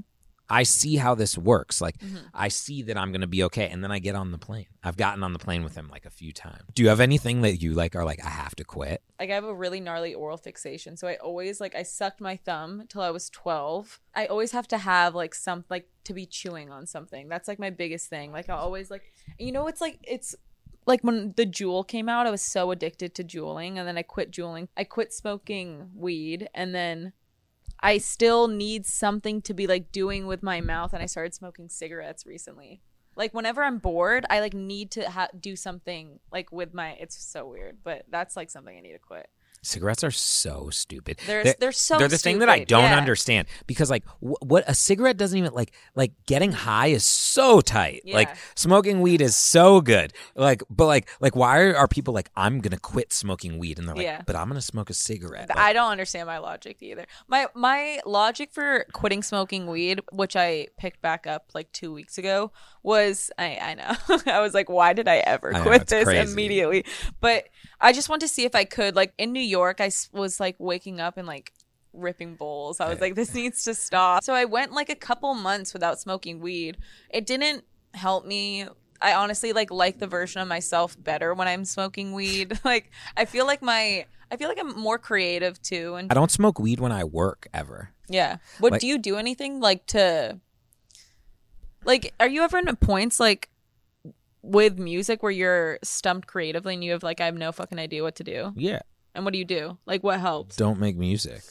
I see how this works. Like, mm-hmm. I see that I'm going to be okay. And then I get on the plane. I've gotten on the plane with him like a few times. Do you have anything that you like are like, I have to quit? Like, I have a really gnarly oral fixation. So I always like, I sucked my thumb till I was twelve. I always have to have like some, like to be chewing on something. That's like my biggest thing. Like I always like, you know, it's like, it's like when the Juul came out, I was so addicted to Juuling. And then I quit Juuling. I quit smoking weed. And then I still need something to be like doing with my mouth, and I started smoking cigarettes recently. Like whenever I'm bored, I like need to ha- do something like with my. It's so weird, but that's like something I need to quit. Cigarettes are so stupid. They're they're, they're so. They're the stupid. Thing that I don't yeah. understand because like w- what a cigarette doesn't even like like getting high is so tight. Yeah. Like smoking weed is so good. Like but like like why are people like I'm gonna quit smoking weed and they're like yeah. but I'm gonna smoke a cigarette. Like, I don't understand my logic either. My my logic for quitting smoking weed, which I picked back up like two weeks ago, was I I know I was like why did I ever quit I know, this crazy. Immediately? But I just want to see if I could like in New York I was like waking up and like ripping bowls. I was like, this needs to stop. So I went like a couple months without smoking weed. It didn't help me. I honestly like like the version of myself better when I'm smoking weed. Like I feel like my I feel like I'm more creative too. And I don't smoke weed when I work ever. Yeah. What like, do you do anything like to like are you ever in points like with music where you're stumped creatively and you have like I have no fucking idea what to do? Yeah. And what do you do? Like, what helps? Don't make music.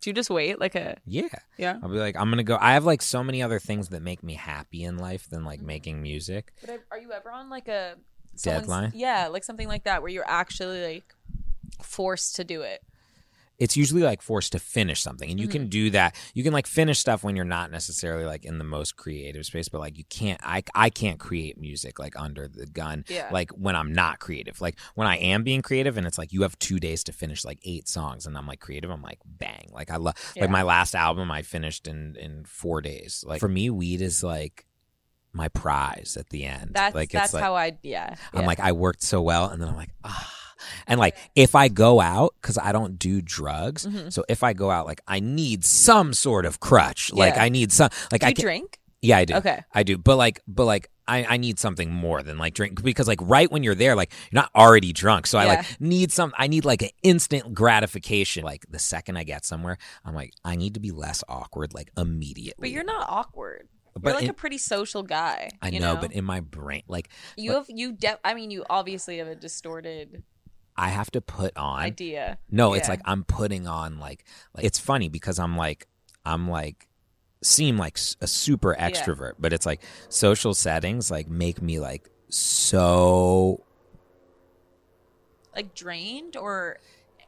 Do you just wait? Like a... Yeah. Yeah? I'll be like, I'm going to go... I have, like, so many other things that make me happy in life than, like, mm-hmm. making music. But I, are you ever on, like, a... Deadline? Yeah, like something like that where you're actually, like, forced to do it. It's usually, like, forced to finish something. And you mm-hmm. can do that. You can, like, finish stuff when you're not necessarily, like, in the most creative space. But, like, you can't... I, I can't create music, like, under the gun. Yeah. Like, when I'm not creative. Like, when I am being creative and it's, like, you have two days to finish, like, eight songs. And I'm, like, creative. I'm, like, bang. Like, I love... Yeah. Like, my last album I finished in, in four days. Like, for me, weed is, like... my prize at the end. That's, like, it's that's like, how I, yeah. I'm yeah. like, I worked so well. And then I'm like, ah. And like, if I go out, because I don't do drugs. Mm-hmm. So if I go out, like, I need some sort of crutch. Yeah. Like, I need some, like, do I you can, drink? Yeah, I do. Okay. I do. But like, but like, I, I need something more than like drink because like right when you're there, like you're not already drunk. So yeah. I like need some, I need like an instant gratification. Like the second I get somewhere, I'm like, I need to be less awkward, like immediately. But you're not awkward. But you're like in, a pretty social guy. I you know, know, but in my brain, like you have, you. De- I mean, you obviously have a distorted. I have to put on idea. No, yeah. It's like I'm putting on like, like. It's funny because I'm like, I'm like, seem like a super extrovert, yeah. but it's like social settings like make me like so. Like drained or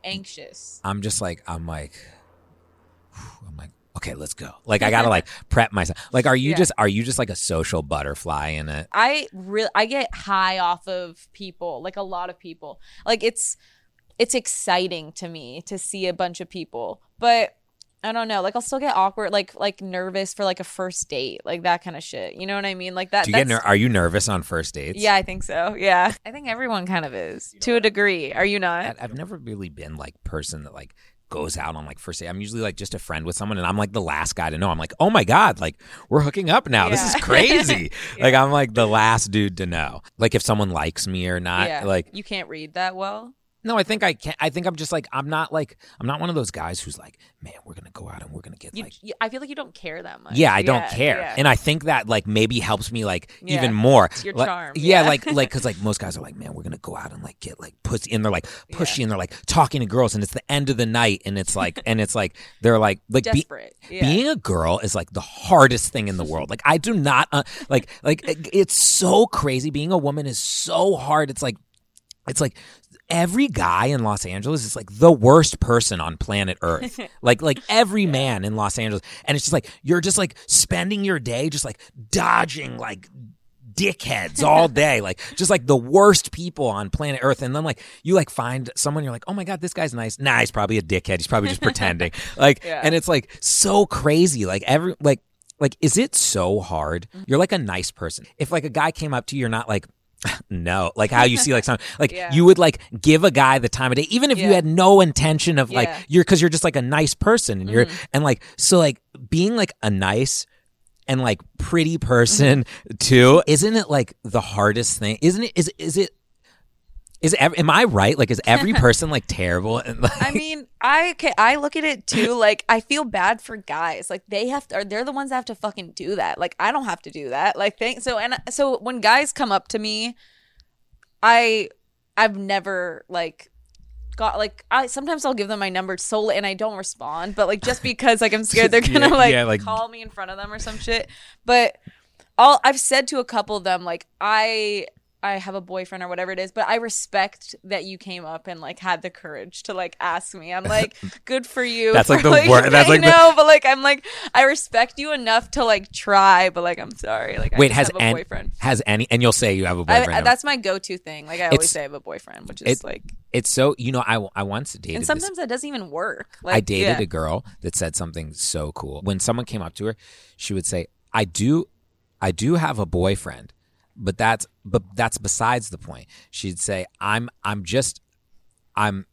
anxious. I'm just like I'm like, I'm like. Okay, let's go. Like I gotta like prep myself. Like, are you yeah. just are you just like a social butterfly in it? I really I get high off of people, like a lot of people. Like it's it's exciting to me to see a bunch of people, but I don't know. Like I'll still get awkward, like like nervous for like a first date, like that kind of shit. You know what I mean? Like that. Do you that's, get ner- are you nervous on first dates? Yeah, I think so. Yeah, I think everyone kind of is to a degree. Are you not? I've never really been like person that like. Goes out on like first date. I'm usually like just a friend with someone and I'm like the last guy to know. I'm like, oh my God, like we're hooking up now. Yeah. This is crazy. yeah. Like I'm like the last dude to know. Like if someone likes me or not. Yeah. Like you can't read that well. No, I think I can't. I think I'm just like, I'm not like, I'm not one of those guys who's like, man, we're going to go out and we're going to get you, like. You, I feel like you don't care that much. Yeah, I yeah, don't care. Yeah. And I think that like maybe helps me like yeah. even more. It's your like, charm. Yeah, yeah. like, like, because like most guys are like, man, we're going to go out and like get like pussy. And they're like pushy yeah. and they're like talking to girls and it's the end of the night. And it's like, and it's like, they're like, like desperate. Be, yeah. Being a girl is like the hardest thing in the world. Like I do not, uh, like, like it's so crazy. Being a woman is so hard. It's like, it's like. Every guy in Los Angeles is like the worst person on planet Earth. Like like every man in Los Angeles. And it's just like you're just like spending your day just like dodging like dickheads all day, like just like the worst people on planet Earth. And then like you like find someone, you're like, oh my God, this guy's nice. Nah, he's probably a dickhead. He's probably just pretending. Like, yeah. And it's like so crazy. Like every like like is it so hard? You're like a nice person. If like a guy came up to you, you're not like, no, like how you see like some like yeah. you would like give a guy the time of day, even if yeah. you had no intention of like yeah. you're because you're just like a nice person and mm-hmm. you're and like so like being like a nice and like pretty person mm-hmm. too, isn't it like the hardest thing? Isn't it? Is is it? Is it, am I right? Like, is every person like terrible? And, like, I mean, I okay, I look at it too. Like, I feel bad for guys. Like, they have to. Or they're the ones that have to fucking do that. Like, I don't have to do that. Like, thanks. So and so when guys come up to me, I I've never like. God, like I sometimes I'll give them my number solely and I don't respond, but like just because like I'm scared they're gonna yeah, like, yeah, like call me in front of them or some shit. But I'll I've said to a couple of them like I I have a boyfriend or whatever it is, but I respect that you came up and like had the courage to like ask me. I'm like, good for you. That's for, like the like, word. That's I like know, the... but like I'm like I respect you enough to like try, but like I'm sorry. Like wait, I just has have a an, boyfriend has any and you'll say you have a boyfriend. I, that's my go-to thing. Like I it's, always say I have a boyfriend, which is it, like. It's so, you know, I, I once dated And sometimes this. that doesn't even work. Like, I dated yeah. a girl that said something so cool. When someone came up to her, she would say, I do, I do have a boyfriend, but that's, but that's besides the point. She'd say, I'm, I'm just, I'm,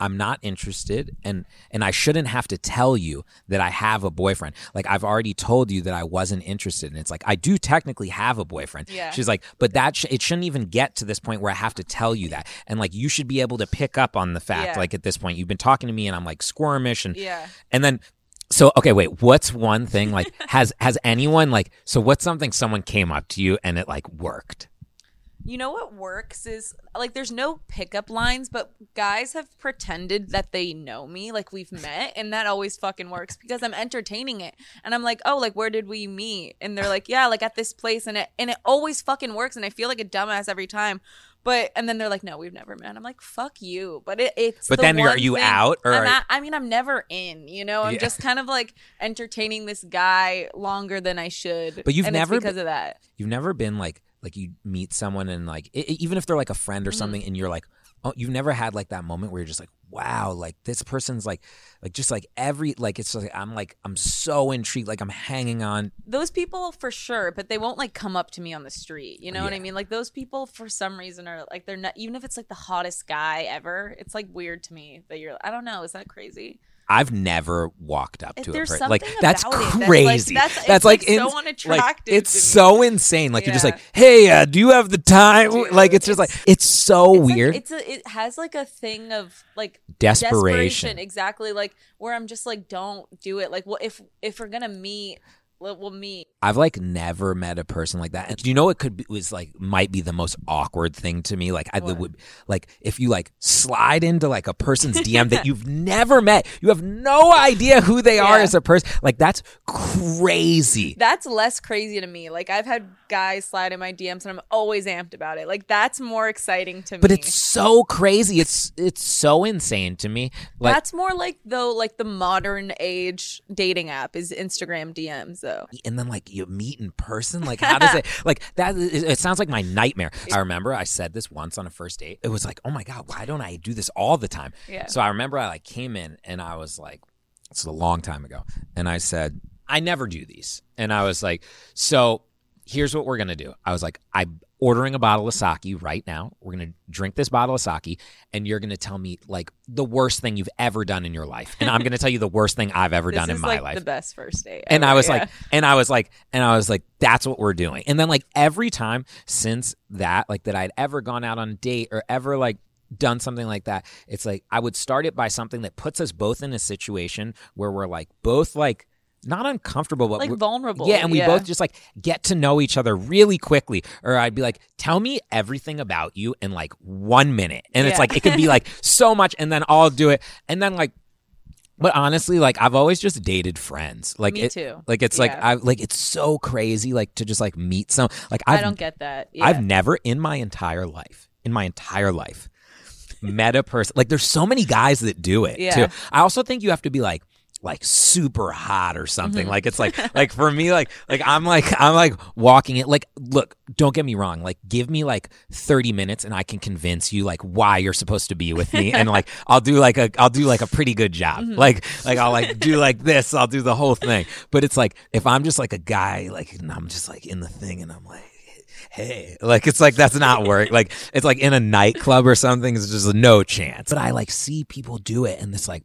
I'm not interested and, and I shouldn't have to tell you that I have a boyfriend. Like I've already told you that I wasn't interested. And it's like, I do technically have a boyfriend. Yeah. She's like, but that, sh- it shouldn't even get to this point where I have to tell you that. And like, you should be able to pick up on the fact, yeah. like at this point you've been talking to me and I'm like squirmish and, yeah. and then, so, okay, wait, what's one thing like has, has anyone like, so what's something someone came up to you and it like worked? You know what works is, like, there's no pickup lines, but guys have pretended that they know me, like, we've met, and that always fucking works because I'm entertaining it. And I'm like, oh, like, where did we meet? And they're like, yeah, like, at this place, and it and it always fucking works, and I feel like a dumbass every time. But and then they're like, no, we've never met. I'm like, fuck you. But it, it's. But the then are you thing. out? Or I'm not, I mean, I'm never in. You know, I'm yeah. just kind of like entertaining this guy longer than I should. But you've and never it's because been, of that. You've never been like. Like you meet someone and like it, even if they're like a friend or something and you're like, oh, you've never had like that moment where you're just like, wow, like this person's like like just like every like it's like I'm like I'm so intrigued, like I'm hanging on. Those people for sure, but they won't like come up to me on the street. You know yeah. what I mean? Like those people for some reason are like they're not, even if it's like the hottest guy ever, it's like weird to me that you're I don't know, is that crazy? I've never walked up if to a person like that's crazy. That's like, that's, that's like, like in, so unattractive. Like, it's to so insane. Like yeah. you're just like, hey, uh, do you have the time? Dude, like it's, it's just like it's so it's weird. Like, it's a, it has like a thing of like desperation. desperation, exactly. Like where I'm just like, don't do it. Like, well, if if we're gonna meet. Well, me. I've like never met a person like that. And you know what could be, was like might be the most awkward thing to me. Like I what? would like if you like slide into like a person's D M that you've never met. You have no idea who they yeah. are as a person. Like that's crazy. That's less crazy to me. Like I've had guys slide in my D Ms and I'm always amped about it. Like that's more exciting to me. But it's so crazy. It's it's so insane to me. Like, that's more like though like the modern age dating app is Instagram D Ms. And then like you meet in person, like how does it like that is, it sounds like my nightmare. I remember I said this once on a first date. It was like, oh my God, why don't I do this all the time? Yeah. So I remember I like came in and I was like, it's a long time ago, and I said, I never do these. And I was like, so here's what we're gonna do. I was like, I'm ordering a bottle of sake right now. We're gonna drink this bottle of sake and you're gonna tell me like the worst thing you've ever done in your life. And I'm gonna tell you the worst thing I've ever done in my like life. The best first date. And ever, I was yeah. like, and I was like, and I was like, that's what we're doing. And then like every time since that, like that I'd ever gone out on a date or ever like done something like that, it's like I would start it by something that puts us both in a situation where we're like both like not uncomfortable, but like vulnerable. Yeah, and we yeah. both just like get to know each other really quickly. Or I'd be like, tell me everything about you in like one minute. And yeah. it's like, it can be like so much, and then I'll do it. And then like, but honestly, like I've always just dated friends. Like me it, too. Like it's yeah. like, I like it's so crazy like to just like meet some, like I've, I don't get that. Yeah. I've never in my entire life, in my entire life met a person. Like there's so many guys that do it yeah. too. I also think you have to be like, like super hot or something. Mm-hmm. Like it's like like for me like like I'm like I'm like walking it like look, don't get me wrong, like give me like thirty minutes and I can convince you like why you're supposed to be with me and like I'll do like a I'll do like a pretty good job. Mm-hmm. Like like I'll like do like this, I'll do the whole thing. But it's like if I'm just like a guy like and I'm just like in the thing and I'm like hey, like it's like that's not work. Like it's like in a nightclub or something, it's just no chance. But I like see people do it and it's like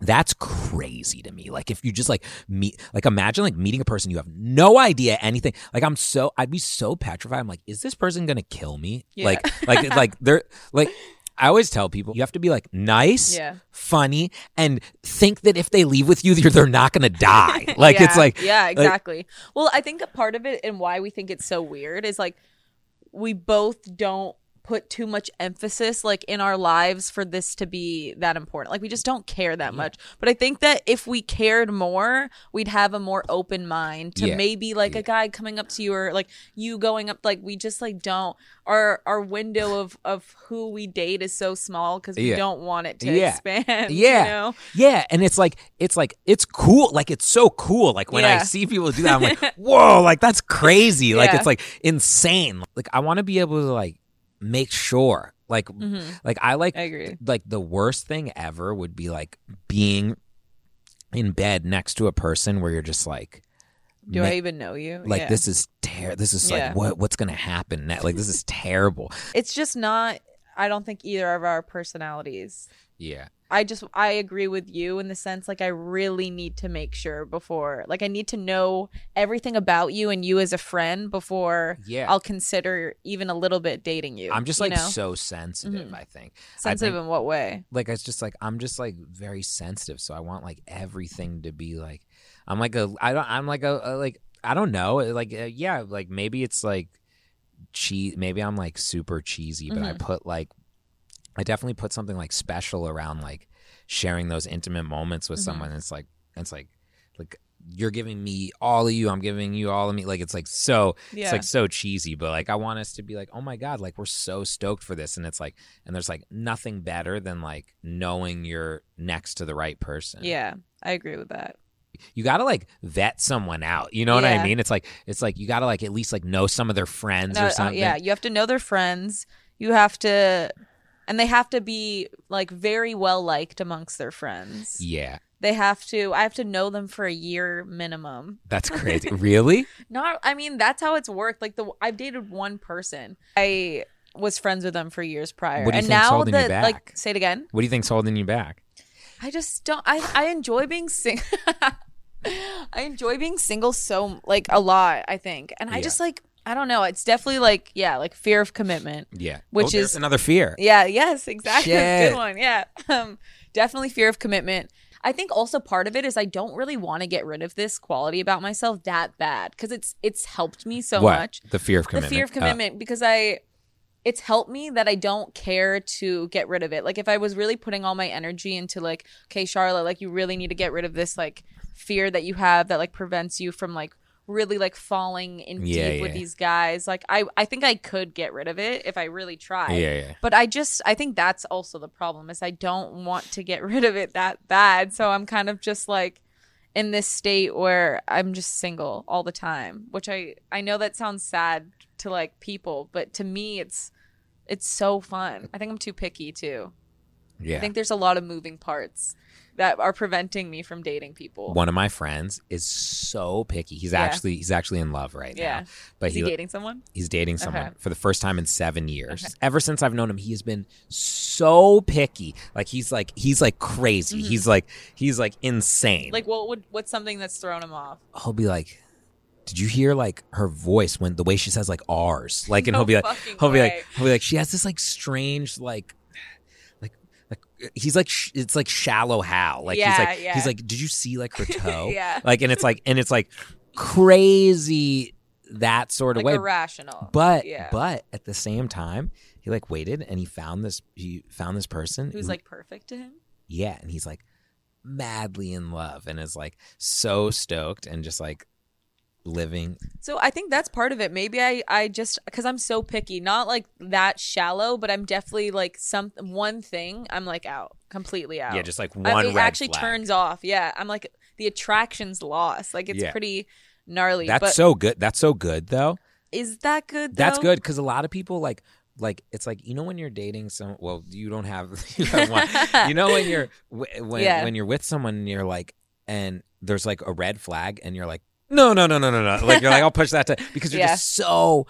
that's crazy to me. Like if you just like meet, like imagine like meeting a person you have no idea anything. Like I'm so, I'd be so petrified. I'm like, is this person gonna kill me? Yeah. Like, like, like they're like. I always tell people you have to be like nice, yeah. funny, and think that if they leave with you, they're, they're not going to die. Like yeah. it's like yeah, exactly. Like, well, I think a part of it and why we think it's so weird is like we both don't put too much emphasis like in our lives for this to be that important. Like we just don't care that yeah. much. But I think that if we cared more, we'd have a more open mind to yeah. maybe like yeah. a guy coming up to you or like you going up. Like we just like don't our our window of of who we date is so small because we yeah. don't want it to yeah. expand. Yeah, you know? Yeah. And it's like it's like it's cool. Like it's so cool. Like when yeah. I see people do that, I'm like, whoa! Like that's crazy. Like yeah. it's like insane. Like I want to be able to like. Make sure like mm-hmm. like I like I agree. Like the worst thing ever would be like being in bed next to a person where you're just like do ma- I even know you like yeah. this is ter- this is yeah. like what what's gonna happen next? Like this is terrible. It's just not I don't think either of our personalities yeah I just I agree with you in the sense like I really need to make sure before like I need to know everything about you and you as a friend before yeah. I'll consider even a little bit dating you. I'm just you like know? So sensitive mm-hmm. I think. Sensitive I think, in what way? Like it's just like I'm just like very sensitive so I want like everything to be like I'm like a I don't I'm like a, a like I don't know like uh, yeah like maybe it's like cheese maybe I'm like super cheesy but mm-hmm. I put like I definitely put something like special around like sharing those intimate moments with mm-hmm. someone. It's like it's like like you're giving me all of you. I'm giving you all of me. Like it's like so yeah. it's like so cheesy. But like I want us to be like, oh my God, like we're so stoked for this. And it's like and there's like nothing better than like knowing you're next to the right person. Yeah, I agree with that. You gotta like vet someone out. You know yeah. what I mean? It's like it's like you gotta like at least like know some of their friends no, or something. Uh, yeah, you have to know their friends. You have to. And they have to be, like, very well liked amongst their friends. Yeah. They have to, I have to know them for a year minimum. That's crazy. Really? Not, I mean, that's how it's worked. Like, the I've dated one person. I was friends with them for years prior. What do you and think's now holding the, you back? Like, say it again. What do you think's holding you back? I just don't, I, I enjoy being single. I enjoy being single so, like, a lot, I think. And I yeah. just, like. I don't know. It's definitely like, yeah, like fear of commitment. Yeah. Which oh, is another fear. Yeah. Yes, exactly. Good one. Yeah. Um, definitely fear of commitment. I think also part of it is I don't really want to get rid of this quality about myself that bad because it's it's helped me so what? much. The fear of commitment. The fear of commitment uh. because I it's helped me that I don't care to get rid of it. Like if I was really putting all my energy into like, okay, Charlotte, like you really need to get rid of this like fear that you have that like prevents you from like really like falling in yeah, deep yeah. with these guys. Like I, I think I could get rid of it if I really tried. Yeah, yeah. But I just I think that's also the problem is I don't want to get rid of it that bad. So I'm kind of just like in this state where I'm just single all the time, which I, I know that sounds sad to like people, but to me it's it's so fun. I think I'm too picky too. Yeah. I think there's a lot of moving parts that are preventing me from dating people. One of my friends is so picky. He's yeah. actually he's actually in love right yeah. now. But is he, he dating someone? He's dating someone okay. for the first time in seven years. Okay. Ever since I've known him, he has been so picky. Like he's like he's like crazy. Mm-hmm. He's like he's like insane. Like what would what's something that's thrown him off? He'll be like, did you hear like her voice when the way she says like R's? Like and no he'll be like he'll way. be like he'll be like she has this like strange like he's like sh- it's like shallow Hal like yeah, he's like yeah. he's like did you see like her toe yeah. like and it's like and it's like crazy that sort of like way irrational but yeah. but at the same time he like waited and he found this he found this person who's who, like perfect to him yeah and he's like madly in love and is like so stoked and just like living. So I think that's part of it. Maybe I, I just, because I'm so picky, not like that shallow, but I'm definitely like some one thing. I'm like out, completely out. Yeah, just like one I, It red actually flag. turns off. Yeah, I'm like the attraction's lost. Like it's yeah. pretty gnarly. That's but so good. That's so good though. Is that good though? That's good because a lot of people like. Like it's like, you know, when you're dating some, well, you don't have, you, have one. You know, when you're when yeah. when you're with someone and you're like, and there's like a red flag and you're like, no, no, no, no, no, no. Like you're like, I'll push that to, because you're yeah. just so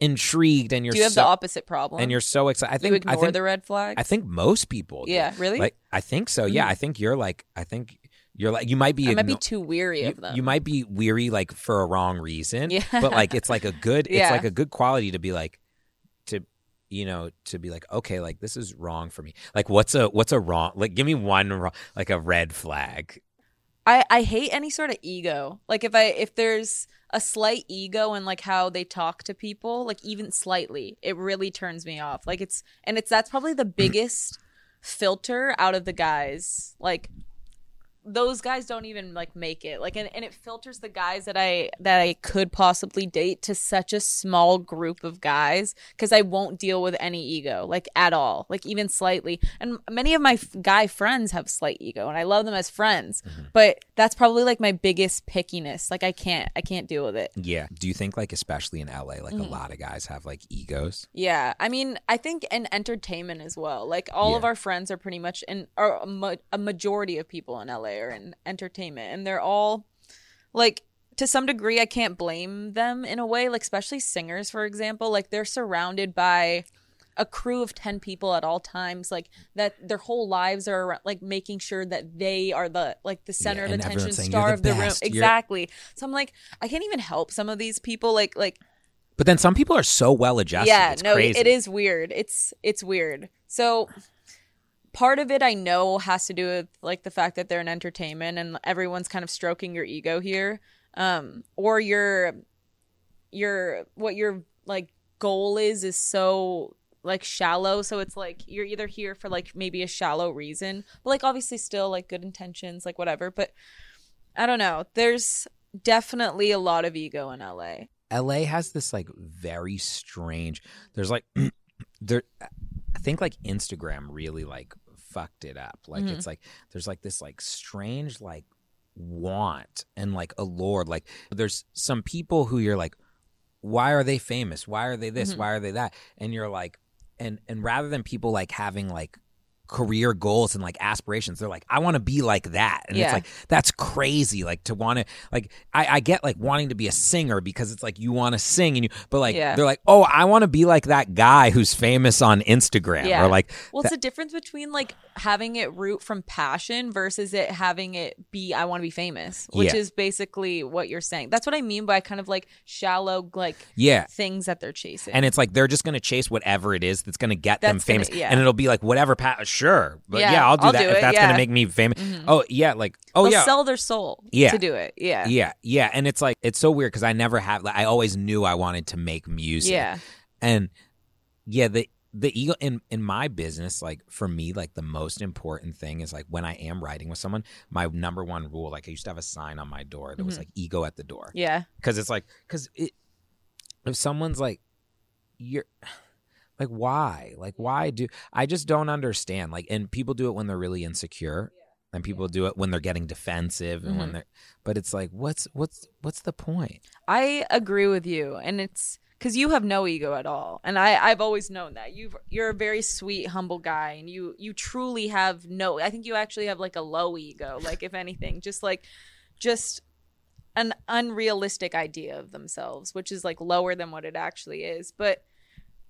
intrigued and you're Do you have so, the opposite problem. And you're so excited. I think you ignore I think, the red flag. I think most people. Do. Yeah. Really? Like I think so. Yeah. Mm-hmm. I think you're like, I think you're like, you might be. I might igno- be too weary you, of them. You might be weary like for a wrong reason. Yeah. But like, it's like a good, it's yeah. like a good quality to be like, you know, to be like, okay, like this is wrong for me. Like what's a what's a wrong, like give me one wrong, like a red flag. I, I hate any sort of ego. Like if I if there's a slight ego in like how they talk to people, like even slightly, it really turns me off. Like it's and it's that's probably the biggest filter out of the guys. Like those guys don't even like make it. Like and, and it filters the guys that I that I could possibly date to such a small group of guys because I won't deal with any ego like at all, like even slightly. And many of my f- guy friends have slight ego and I love them as friends, mm-hmm. but that's probably like my biggest pickiness. Like I can't I can't deal with it. Yeah. Do you think like especially in L A like mm-hmm. a lot of guys have like egos? Yeah. I mean, I think in entertainment as well. Like all yeah. of our friends are pretty much in or a, ma- a majority of people in L A or in entertainment, and they're all like to some degree I can't blame them in a way, like especially singers for example, like they're surrounded by a crew of ten people at all times, like that their whole lives are around, like making sure that they are the like the center yeah, of attention, star of the room. Exactly. You're... so I'm like I can't even help some of these people like like but then some people are so well adjusted. Yeah, it's no crazy. It is weird. It's it's weird. So part of it I know has to do with like the fact that they're in entertainment and everyone's kind of stroking your ego here, um, or your your what your like goal is is so like shallow. So it's like you're either here for like maybe a shallow reason, but like obviously still like good intentions, like whatever. But I don't know. There's definitely a lot of ego in L A. L A has this like very strange. There's like there. I think like Instagram really like. Fucked it up. Like mm-hmm. it's like there's like this like strange like want and like allure. Like there's some people who you're like, why are they famous? Why are they this? Mm-hmm. Why are they that? And you're like, and and rather than people like having like career goals and like aspirations, they're like, I want to be like that. And yeah. it's like that's crazy. Like to want to like I, I get like wanting to be a singer because it's like you want to sing and you but like yeah. they're like, oh, I want to be like that guy who's famous on Instagram yeah. or like well it's th- the difference between like having it root from passion versus it having it be I want to be famous, which yeah. is basically what you're saying. That's what I mean by kind of like shallow like yeah. things that they're chasing. And it's like they're just gonna chase whatever it is that's gonna get that's them famous gonna, yeah. and it'll be like whatever pa- sure but yeah, yeah I'll do I'll that do if it, that's yeah. gonna make me famous. Mm-hmm. Oh yeah, like oh They'll yeah sell their soul yeah. to do it yeah yeah yeah and it's like it's so weird because I never have like, I always knew I wanted to make music yeah and yeah the The ego in, in my business, like for me, like the most important thing is like when I am writing with someone, my number one rule, like I used to have a sign on my door that mm-hmm. was like ego at the door. Yeah. Cause it's like, cause it, if someone's like, you're like, why? Like, why do I just don't understand? Like, and people do it when they're really insecure yeah. and people yeah. do it when they're getting defensive and mm-hmm. when they're, but it's like, what's, what's, what's the point? I agree with you. And it's, because you have no ego at all. And I, I've always known that. You've, you're a very sweet, humble guy. And you you truly have no... I think you actually have, like, a low ego. Like, if anything. Just, like, just an unrealistic idea of themselves. Which is, like, lower than what it actually is. But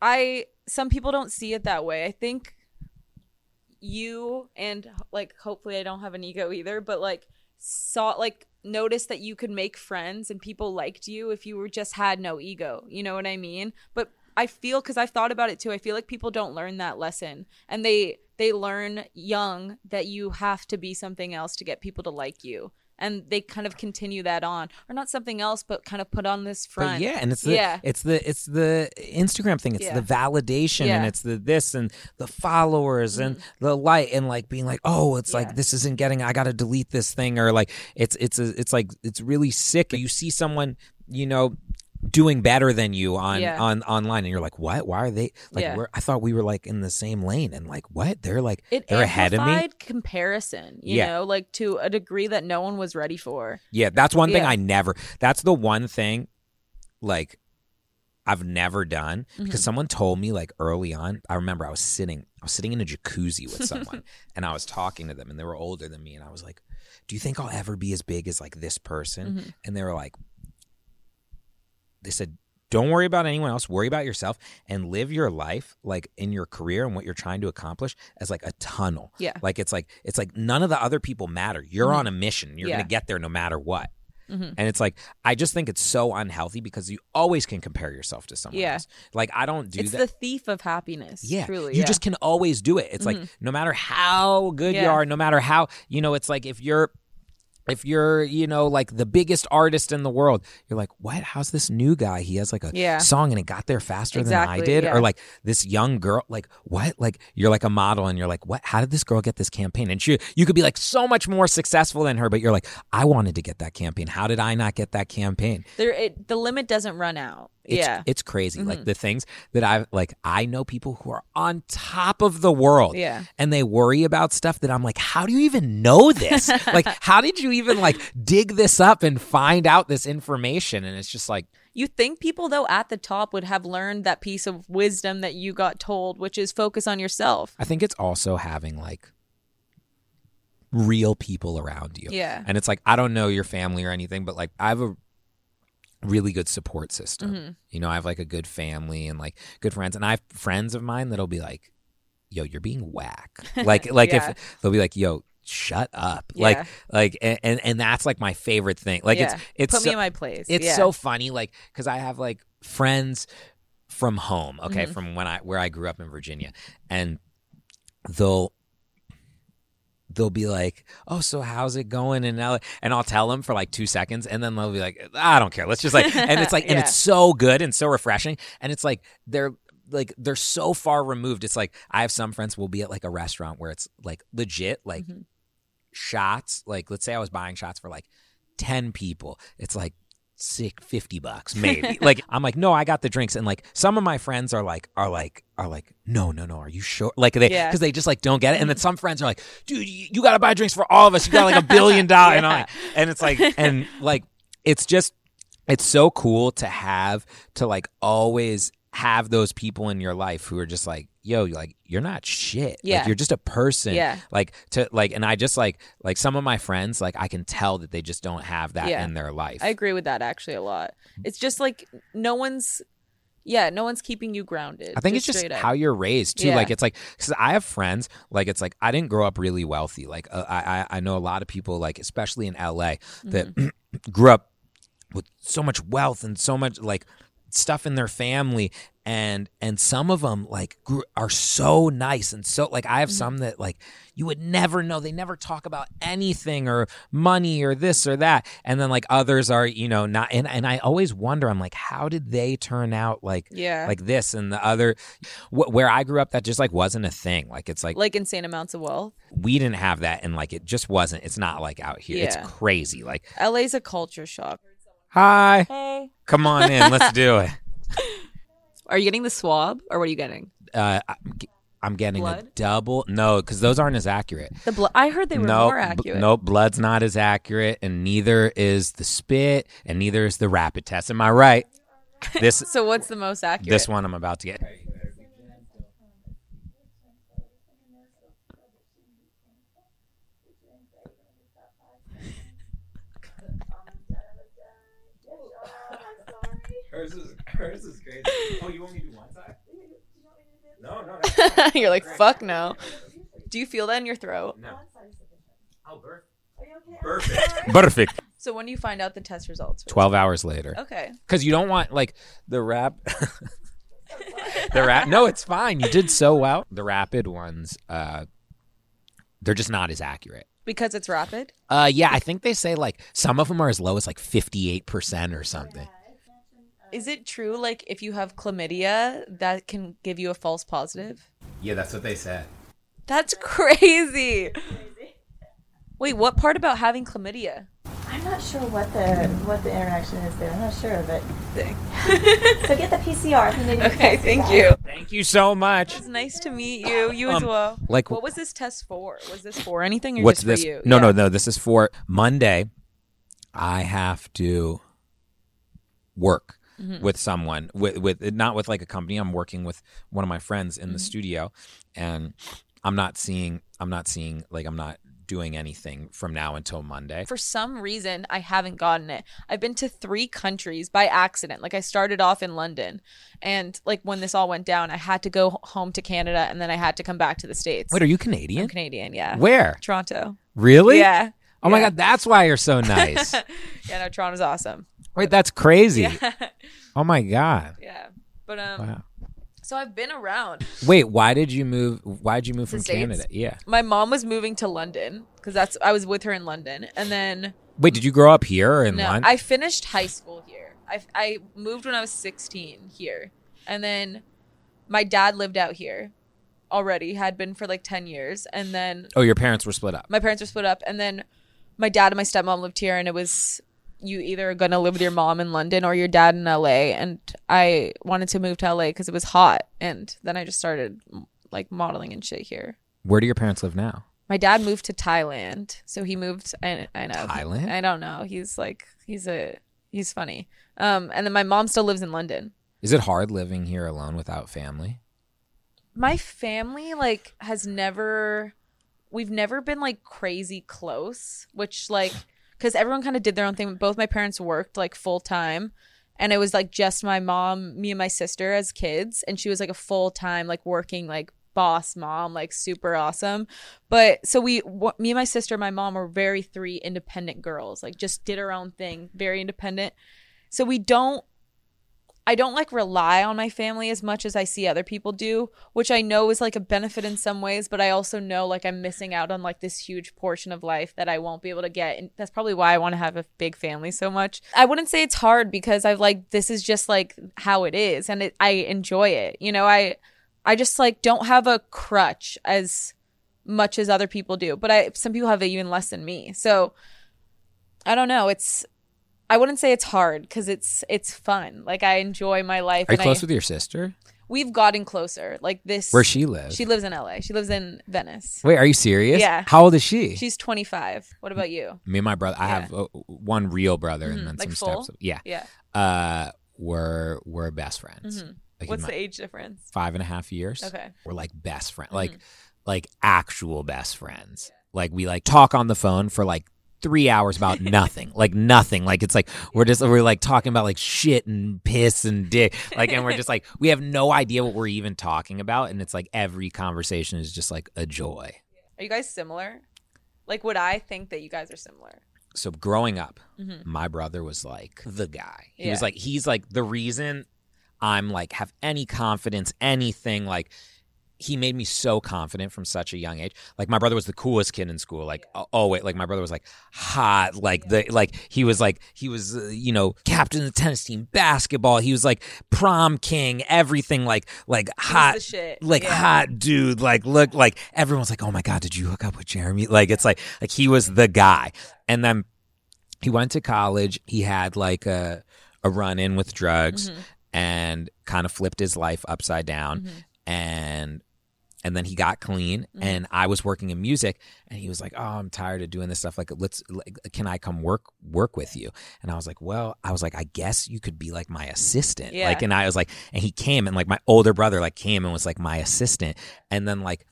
I... Some people don't see it that way. I think you and, like, hopefully I don't have an ego either. But, like, saw... like. Notice that you could make friends and people liked you if you were just had no ego. You know what I mean? But I feel, because I've thought about it too, I feel like people don't learn that lesson. And they they learn young that you have to be something else to get people to like you. and they kind of continue that on, or not something else, but kind of put on this front. But yeah, and it's the yeah. it's the it's the Instagram thing. It's yeah. the validation, yeah. and it's the this and the followers mm-hmm. and the like, and like being like, oh, it's yeah. like this isn't getting. I got to delete this thing, or like it's it's a, it's like it's really sick. You see someone, you know, doing better than you on, yeah. on online, and you're like, what? Why are they like? Yeah. We're, I thought we were like in the same lane, and like, what? They're like, it they're ahead of me. Comparison, you yeah. know, like to a degree that no one was ready for. Yeah, that's one thing yeah. I never. That's the one thing, like, I've never done because mm-hmm. someone told me like early on. I remember I was sitting, I was sitting in a jacuzzi with someone, and I was talking to them, and they were older than me, and I was like, do you think I'll ever be as big as like this person? Mm-hmm. And they were like. They said, don't worry about anyone else. Worry about yourself and live your life like in your career and what you're trying to accomplish as like a tunnel. Yeah. Like it's like it's like none of the other people matter. You're mm-hmm. on a mission. You're yeah. going to get there no matter what. Mm-hmm. And it's like I just think it's so unhealthy because you always can compare yourself to someone yeah. else. Like I don't do it's that. It's the thief of happiness. Yeah. Truly, you yeah. just can always do it. It's mm-hmm. like no matter how good yeah. you are, no matter how, you know, it's like if you're If you're, you know, like the biggest artist in the world, you're like, what? How's this new guy? He has like a yeah. song and it got there faster exactly, than I did. Yeah. Or like this young girl, like what? Like you're like a model and you're like, what? How did this girl get this campaign? And she, you could be like so much more successful than her, but you're like, I wanted to get that campaign. How did I not get that campaign? There, it, the limit doesn't run out. It's, yeah. it's crazy. Mm-hmm. Like the things that I've, like I know people who are on top of the world yeah. and they worry about stuff that I'm like, how do you even know this? Like, how did you even like dig this up and find out this information? And it's just like. You think people though at the top would have learned that piece of wisdom that you got told, which is focus on yourself. I think it's also having like real people around you. Yeah. And it's like, I don't know your family or anything, but like I have a really good support system. Mm-hmm. You know, I have like a good family and like good friends, and I have friends of mine that'll be like, yo, you're being whack. Like like yeah. if they'll be like, yo, shut up. Yeah. Like like and, and and that's like my favorite thing. Like yeah. it's it's put so, me in my place. It's yeah. so funny like cuz I have like friends from home, okay, mm-hmm. from when I where I grew up in Virginia, and they'll they'll be like, oh, so how's it going in L A? And I'll tell them for like two seconds, and then they'll be like, I don't care. Let's just like, and it's like, yeah. and it's so good and so refreshing. And it's like, they're like, they're so far removed. It's like, I have some friends will be at like a restaurant where it's like legit, like mm-hmm. shots. Like, let's say I was buying shots for like ten people. It's like, sick fifty bucks maybe. Like I'm like, no, I got the drinks. And like some of my friends are like are like are like no no no are you sure, like they because yeah. they just like don't get it. And then some friends are like, dude, you, you gotta buy drinks for all of us, you got like a billion dollars yeah. and, like, and it's like and like it's just it's so cool to have to like always have those people in your life who are just like, yo, you're like, you're not shit. Yeah. Like, you're just a person. Yeah. Like, to like, and I just like, like some of my friends, like I can tell that they just don't have that yeah. in their life. I agree with that actually a lot. It's just like, no one's, yeah, no one's keeping you grounded. I think just it's just how you're raised too. Yeah. Like, it's like, cause I have friends, like, it's like, I didn't grow up really wealthy. Like uh, I, I know a lot of people, like, especially in L A that mm-hmm. grew up with so much wealth and so much like stuff in their family, and and some of them like grew, are so nice and so like I have mm-hmm. some that like you would never know, they never talk about anything or money or this or that, and then like others are, you know, not and, and I always wonder, I'm like, how did they turn out like yeah. like this? And the other wh- where I grew up, that just like wasn't a thing. Like it's like like insane amounts of wealth, we didn't have that, and like it just wasn't, it's not like out here yeah. it's crazy. Like L A's a culture shock. Hi. Hey. Come on in. Let's do it. Are you getting the swab or what are you getting? Uh, I'm getting blood? A double. No, because those aren't as accurate. The blo- I heard they were nope, more accurate. B- no, nope, blood's not as accurate, and neither is the spit, and neither is the rapid test. Am I right? This. So what's the most accurate? This one I'm about to get. Hers is, hers is crazy. Oh, you want me to do one side? No, no. That's You're like, great. Fuck no. Do you feel that in your throat? No. Oh, perfect. Perfect. So when do you find out the test results? twelve you? Hours later. Okay. Because you don't want, like, the rap. the rap. No, it's fine. You did so well. The rapid ones, uh, they're just not as accurate. Because it's rapid? Uh, yeah, I think they say like some of them are as low as like fifty-eight percent or something. Is it true like if you have chlamydia, that can give you a false positive? Yeah, that's what they said. That's crazy. Wait, what part about having chlamydia? I'm not sure what the what the interaction is there. I'm not sure of it. So get the P C R. Okay, thank you. Thank you so much. It was nice to meet you. You um, as well. Like, what was this test for? Was this for anything or what's just this? For you? No, yeah. no, no. This is for Monday. I have to work mm-hmm. with someone, with with not with like a company. I'm working with one of my friends in mm-hmm. the studio, and I'm not seeing. I'm not seeing. Like I'm not. doing anything from now until Monday. For some reason, I haven't gotten it. I've been to three countries by accident. Like I started off in London and like when this all went down, I had to go home to Canada and then I had to come back to the States. Wait, are you Canadian? I'm Canadian, yeah. Where? Toronto. Really? Yeah. Oh yeah. My God, that's why you're so nice. Yeah, no, Toronto's awesome. Wait, that's crazy. Yeah. Oh my God. Yeah. But um wow. So I've been around. Wait, why did you move? Why did you move from States? Canada? Yeah, my mom was moving to London because that's I was with her in London, and then. Wait, did you grow up here or in no, London? I finished high school here. I I moved when I was sixteen here, and then my dad lived out here already, had been for like ten years, and then. Oh, your parents were split up. My parents were split up, and then my dad and my stepmom lived here, and it was. You either are going to live with your mom in London or your dad in L A. And I wanted to move to L A because it was hot. And then I just started like modeling and shit here. Where do your parents live now? My dad moved to Thailand. So he moved. I, I know. Thailand? I don't know. He's like, he's a, he's funny. Um, and then my mom still lives in London. Is it hard living here alone without family? My family like has never, we've never been like crazy close, which like. Because everyone kind of did their own thing. Both my parents worked like full time. And it was like just my mom, me and my sister as kids. And she was like a full time like working like boss mom, like super awesome. But so we, w- me and my sister, and my mom were very three independent girls, like just did our own thing, very independent. So we don't, I don't like rely on my family as much as I see other people do, which I know is like a benefit in some ways, but I also know like I'm missing out on like this huge portion of life that I won't be able to get. And that's probably why I want to have a big family so much. I wouldn't say it's hard because I've like, this is just like how it is and it, I enjoy it. You know, I, I just like don't have a crutch as much as other people do, but I, some people have it even less than me. So I don't know. It's, I wouldn't say it's hard because it's it's fun. Like I enjoy my life. Are you and close I, with your sister? We've gotten closer. Like this. Where she lives? She lives in L A. She lives in Venice. Wait, are you serious? Yeah. How old is she? She's twenty-five. What about you? Me and my brother. Yeah. I have uh, one real brother mm-hmm. and then like some full? Steps. Yeah. Yeah. Uh, we're we're best friends. Mm-hmm. Like what's my, the age difference? Five and a half years. Okay. We're like best friends, mm-hmm. like like actual best friends. Yeah. Like we like talk on the phone for like. Three hours about nothing, like nothing. Like it's like we're just we're like talking about like shit and piss and dick, like and we're just like we have no idea what we're even talking about, and it's like every conversation is just like a joy. Are you guys similar? Like, would I think that you guys are similar? So growing up, mm-hmm. my brother was like the guy. He yeah. was like he's like the reason I'm like have any confidence, anything like. He made me so confident from such a young age. Like my brother was the coolest kid in school. Like yeah. oh wait, like my brother was like hot. Like yeah. the like he was like he was uh, you know captain of the tennis team, basketball. He was like prom king, everything. Like like hot, shit. Like yeah. hot dude. Like look, like everyone's like oh my God, did you hook up with Jeremy? Like it's like like he was the guy. And then he went to college. He had like a a run in with drugs mm-hmm. and kind of flipped his life upside down mm-hmm. and. And then he got clean mm-hmm. and I was working in music and he was like, oh, I'm tired of doing this stuff. Like, let's, like, can I come work, work with you? And I was like, well, I was like, I guess you could be like my assistant. Yeah. Like, and I was like, and he came and like my older brother like came and was like my assistant and then like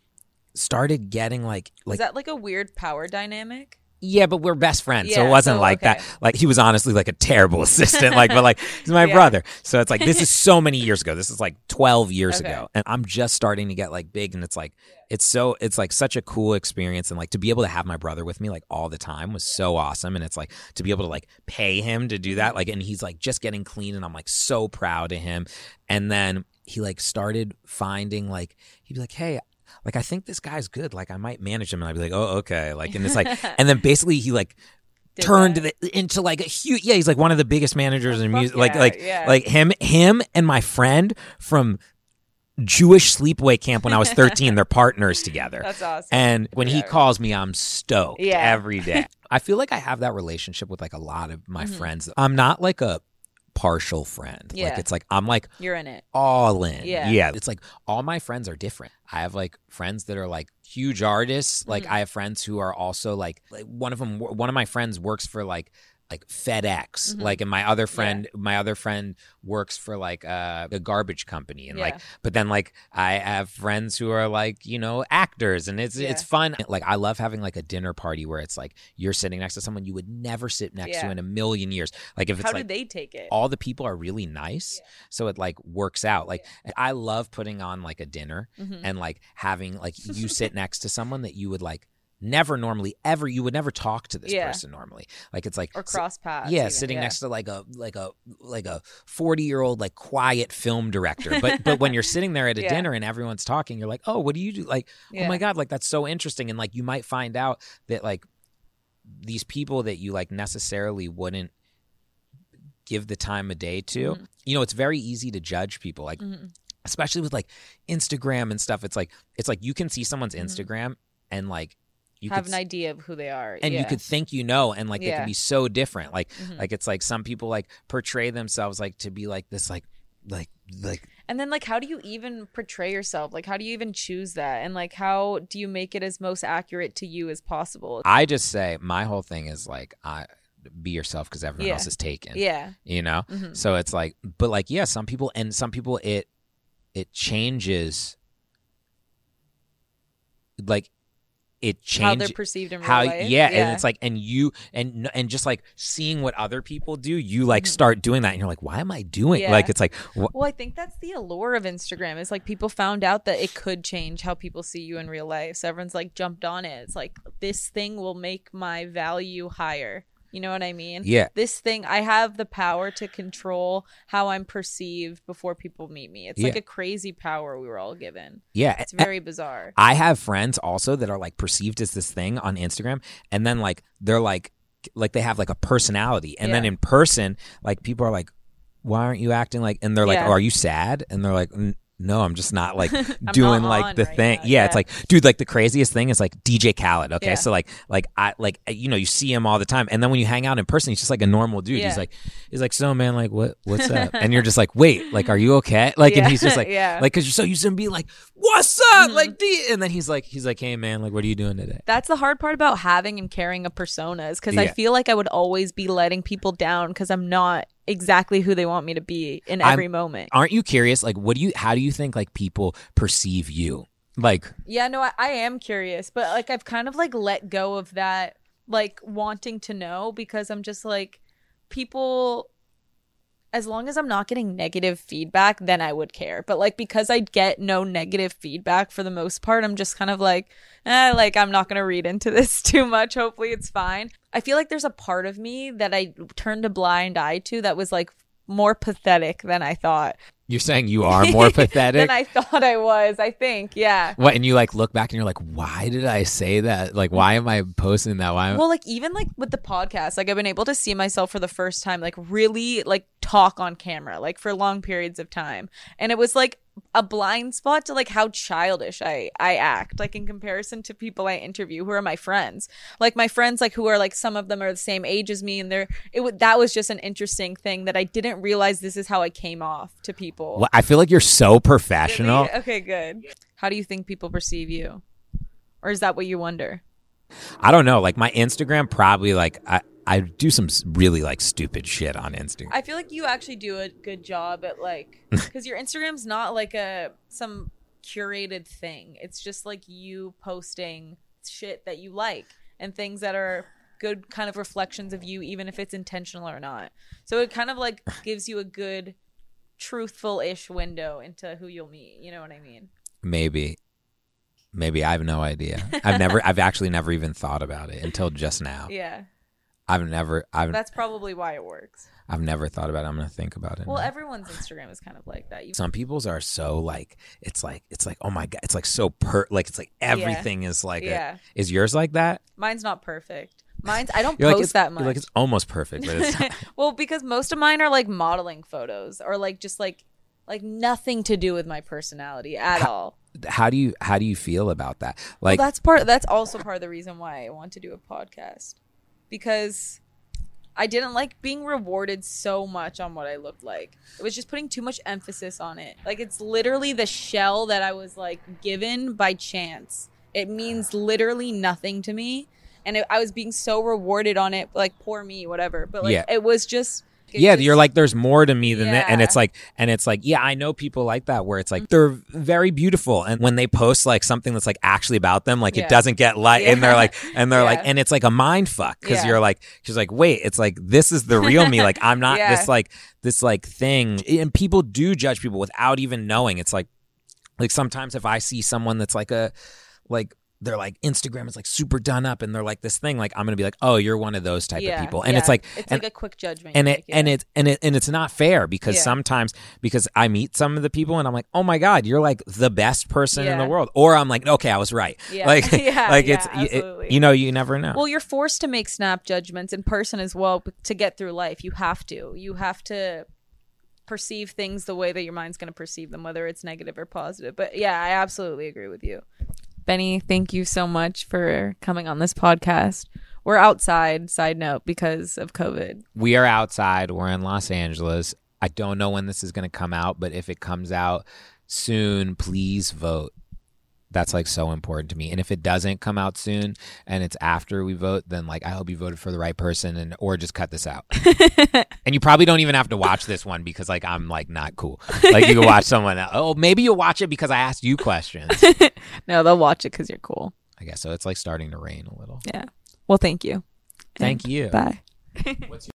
started getting like, like. Is that like a weird power dynamic? Yeah, but we're best friends, yeah, so it wasn't so, like okay. that. Like he was honestly like a terrible assistant, like but like he's my yeah. brother. So it's like this is so many years ago. This is like twelve years okay. ago, and I'm just starting to get like big, and it's like it's so it's like such a cool experience, and like to be able to have my brother with me like all the time was so awesome, and it's like to be able to like pay him to do that, like and he's like just getting clean, and I'm like so proud of him, and then he like started finding like he'd be like, hey. like, I think this guy's good. Like, I might manage him. And I'd be like, oh, okay. Like, and it's like, and then basically he like Did turned the, into like a huge, yeah, he's like one of the biggest managers oh, in music. Yeah, like, like, yeah. like him, him and my friend from Jewish sleepaway camp when I was thirteen, they're partners together. That's awesome. And when yeah. he calls me, I'm stoked yeah. every day. I feel like I have that relationship with like a lot of my mm-hmm. friends. I'm not like a partial friend. Yeah. Like, it's like, I'm like, you're in it. All in. Yeah. yeah. It's like, all my friends are different. I have like friends that are like huge artists. Like, mm-hmm. I have friends who are also like, like, one of them, one of my friends works for like, like FedEx, mm-hmm. like, and my other friend, yeah. my other friend works for like uh, a garbage company, and yeah. like, but then like I have friends who are like, you know, actors, and it's yeah. it's fun. Like, I love having like a dinner party where it's like you're sitting next to someone you would never sit next yeah. to in a million years. Like, if it's how like, do they take it? All the people are really nice, yeah. so it like works out. Like, yeah. I love putting on like a dinner mm-hmm. and like having like you sit next to someone that you would like. Never normally ever you would never talk to this yeah. person normally, like it's like or cross paths yeah even. sitting yeah. next to like a like a like a forty year old like quiet film director, but but when you're sitting there at a yeah. dinner and everyone's talking, you're like, oh, what do you do? Like yeah. oh my god, like that's so interesting. And like you might find out that like these people that you like necessarily wouldn't give the time of day to, mm-hmm. you know, it's very easy to judge people, like mm-hmm. especially with like Instagram and stuff. It's like it's like you can see somene's mm-hmm. Instagram and like You have could, an idea of who they are. And yeah. you could think you know, and like yeah. they could be so different. Like mm-hmm. like it's like some people like portray themselves like to be like this like like like And then like how do you even portray yourself? Like how do you even choose that? And like how do you make it as most accurate to you as possible? I just say my whole thing is like I be yourself because everyone yeah. else is taken. Yeah. You know? Mm-hmm. So it's like but like yeah, some people and some people it it changes like It changes how they're perceived in real how, life. Yeah, yeah, and it's like, and you, and and just like seeing what other people do, you like start doing that, and you're like, why am I doing? Yeah. Like, it's like, wh- well, I think that's the allure of Instagram. It's like people found out that it could change how people see you in real life, so everyone's like jumped on it. It's like this thing will make my value higher. You know what I mean? Yeah. This thing, I have the power to control how I'm perceived before people meet me. It's yeah. like a crazy power we were all given. Yeah. It's very and bizarre. I have friends also that are like perceived as this thing on Instagram. And then like, they're like, like they have like a personality. And yeah. then in person, like people are like, why aren't you acting like, and they're like, yeah. oh, are you sad? And they're like, N- no, I'm just not like doing not like the right thing. Yeah, yeah, it's like, dude, like the craziest thing is like D J Khaled. Okay, yeah. so like, like I, like you know, you see him all the time, and then when you hang out in person, he's just like a normal dude. Yeah. He's like, he's like, so man, like what, what's up? And you're just like, wait, like, are you okay? Like, yeah. and he's just like, yeah. like, cause you're so used to him being like, what's up? Mm-hmm. Like, D-? And then he's like, he's like, hey man, like, what are you doing today? That's the hard part about having and carrying a persona is because yeah. I feel like I would always be letting people down because I'm not exactly who they want me to be in every I'm, moment. Aren't you curious? Like, what do you, how do you think like people perceive you? Like, yeah, no, I, I am curious, but like, I've kind of like let go of that, like wanting to know because I'm just like people, as long as I'm not getting negative feedback, then I would care. But like, because I get no negative feedback for the most part, I'm just kind of like, eh, like I'm not going to read into this too much. Hopefully it's fine. I feel like there's a part of me that I turned a blind eye to that was like more pathetic than I thought. You're saying you are more pathetic? Than I thought I was, I think, yeah. What, and you like look back and you're like, why did I say that? Like, why am I posting that? Why? Am- well, like even like with the podcast, like I've been able to see myself for the first time, like really like talk on camera, like for long periods of time. And it was like a blind spot to like how childish I, I act, like in comparison to people I interview who are my friends, like my friends, like who are like some of them are the same age as me. And they're it w- that was just an interesting thing that I didn't realize this is how I came off to people. Well, I feel like you're so professional. Okay, good. How do you think people perceive you? Or is that what you wonder? I don't know. Like my Instagram probably like I, I do some really like stupid shit on Instagram. I feel like you actually do a good job at like because your Instagram's not like a some curated thing. It's just like you posting shit that you like and things that are good kind of reflections of you, even if it's intentional or not. So it kind of like gives you a good truthful-ish window into who you'll meet. You know what I mean? Maybe. Maybe I have no idea. I've never I've actually never even thought about it until just now. Yeah. I've never. I've, That's probably why it works. I've never thought about it. I'm going to think about it. Well, now. Everyone's Instagram is kind of like that. You- Some people's are so like, it's like, it's like, oh my God. It's like so per, like, it's like everything yeah. is like, yeah. a, is yours like that? Mine's not perfect. Mine's, I don't you're post like, that much. You're like, it's almost perfect. But it's not. Well, because most of mine are like modeling photos or like, just like, like nothing to do with my personality at how, all. How do you, how do you feel about that? Like well, that's part, that's also part of the reason why I want to do a podcast. Because I didn't like being rewarded so much on what I looked like. It was just putting too much emphasis on it. Like, it's literally the shell that I was, like, given by chance. It means literally nothing to me. And it, I was being so rewarded on it, like, poor me, whatever. But, like, yeah. it was just... It yeah, just, you're like, there's more to me than yeah. that. And it's like, and it's like, yeah, I know people like that where it's like, they're very beautiful. And when they post like something that's like actually about them, like yeah. it doesn't get light. Yeah. And they're like, and they're yeah. like, and it's like a mind fuck. Cause yeah. you're like, she's like, wait, it's like, this is the real me. Like, I'm not yeah. this like, this like thing. And people do judge people without even knowing. It's like, like sometimes if I see someone that's like a, like, they're like Instagram is like super done up and they're like this thing like I'm gonna be like, oh, you're one of those type yeah, of people. And yeah. it's like it's and, like a quick judgment and it, and it and it and it's not fair because yeah. sometimes because I meet some of the people and I'm like, oh my God, you're like the best person yeah. in the world, or I'm like, okay, I was right. yeah. Like yeah, like yeah, it's it, you know, you never know. Well, you're forced to make snap judgments in person as well, but to get through life you have to you have to perceive things the way that your mind's going to perceive them, whether it's negative or positive. But yeah, I absolutely agree with you. Benny, thank you so much for coming on this podcast. We're outside, side note, because of COVID. We are outside. We're in Los Angeles. I don't know when this is going to come out, but if it comes out soon, please vote. That's like so important to me. And if it doesn't come out soon and it's after we vote, then like I hope you voted for the right person, and or just cut this out. And you probably don't even have to watch this one because like I'm like not cool. Like you can watch someone else. Oh, maybe you'll watch it because I asked you questions. No, they'll watch it because you're cool. I guess so. It's like starting to rain a little. Yeah. Well, thank you. Thank and you. Bye. What's your-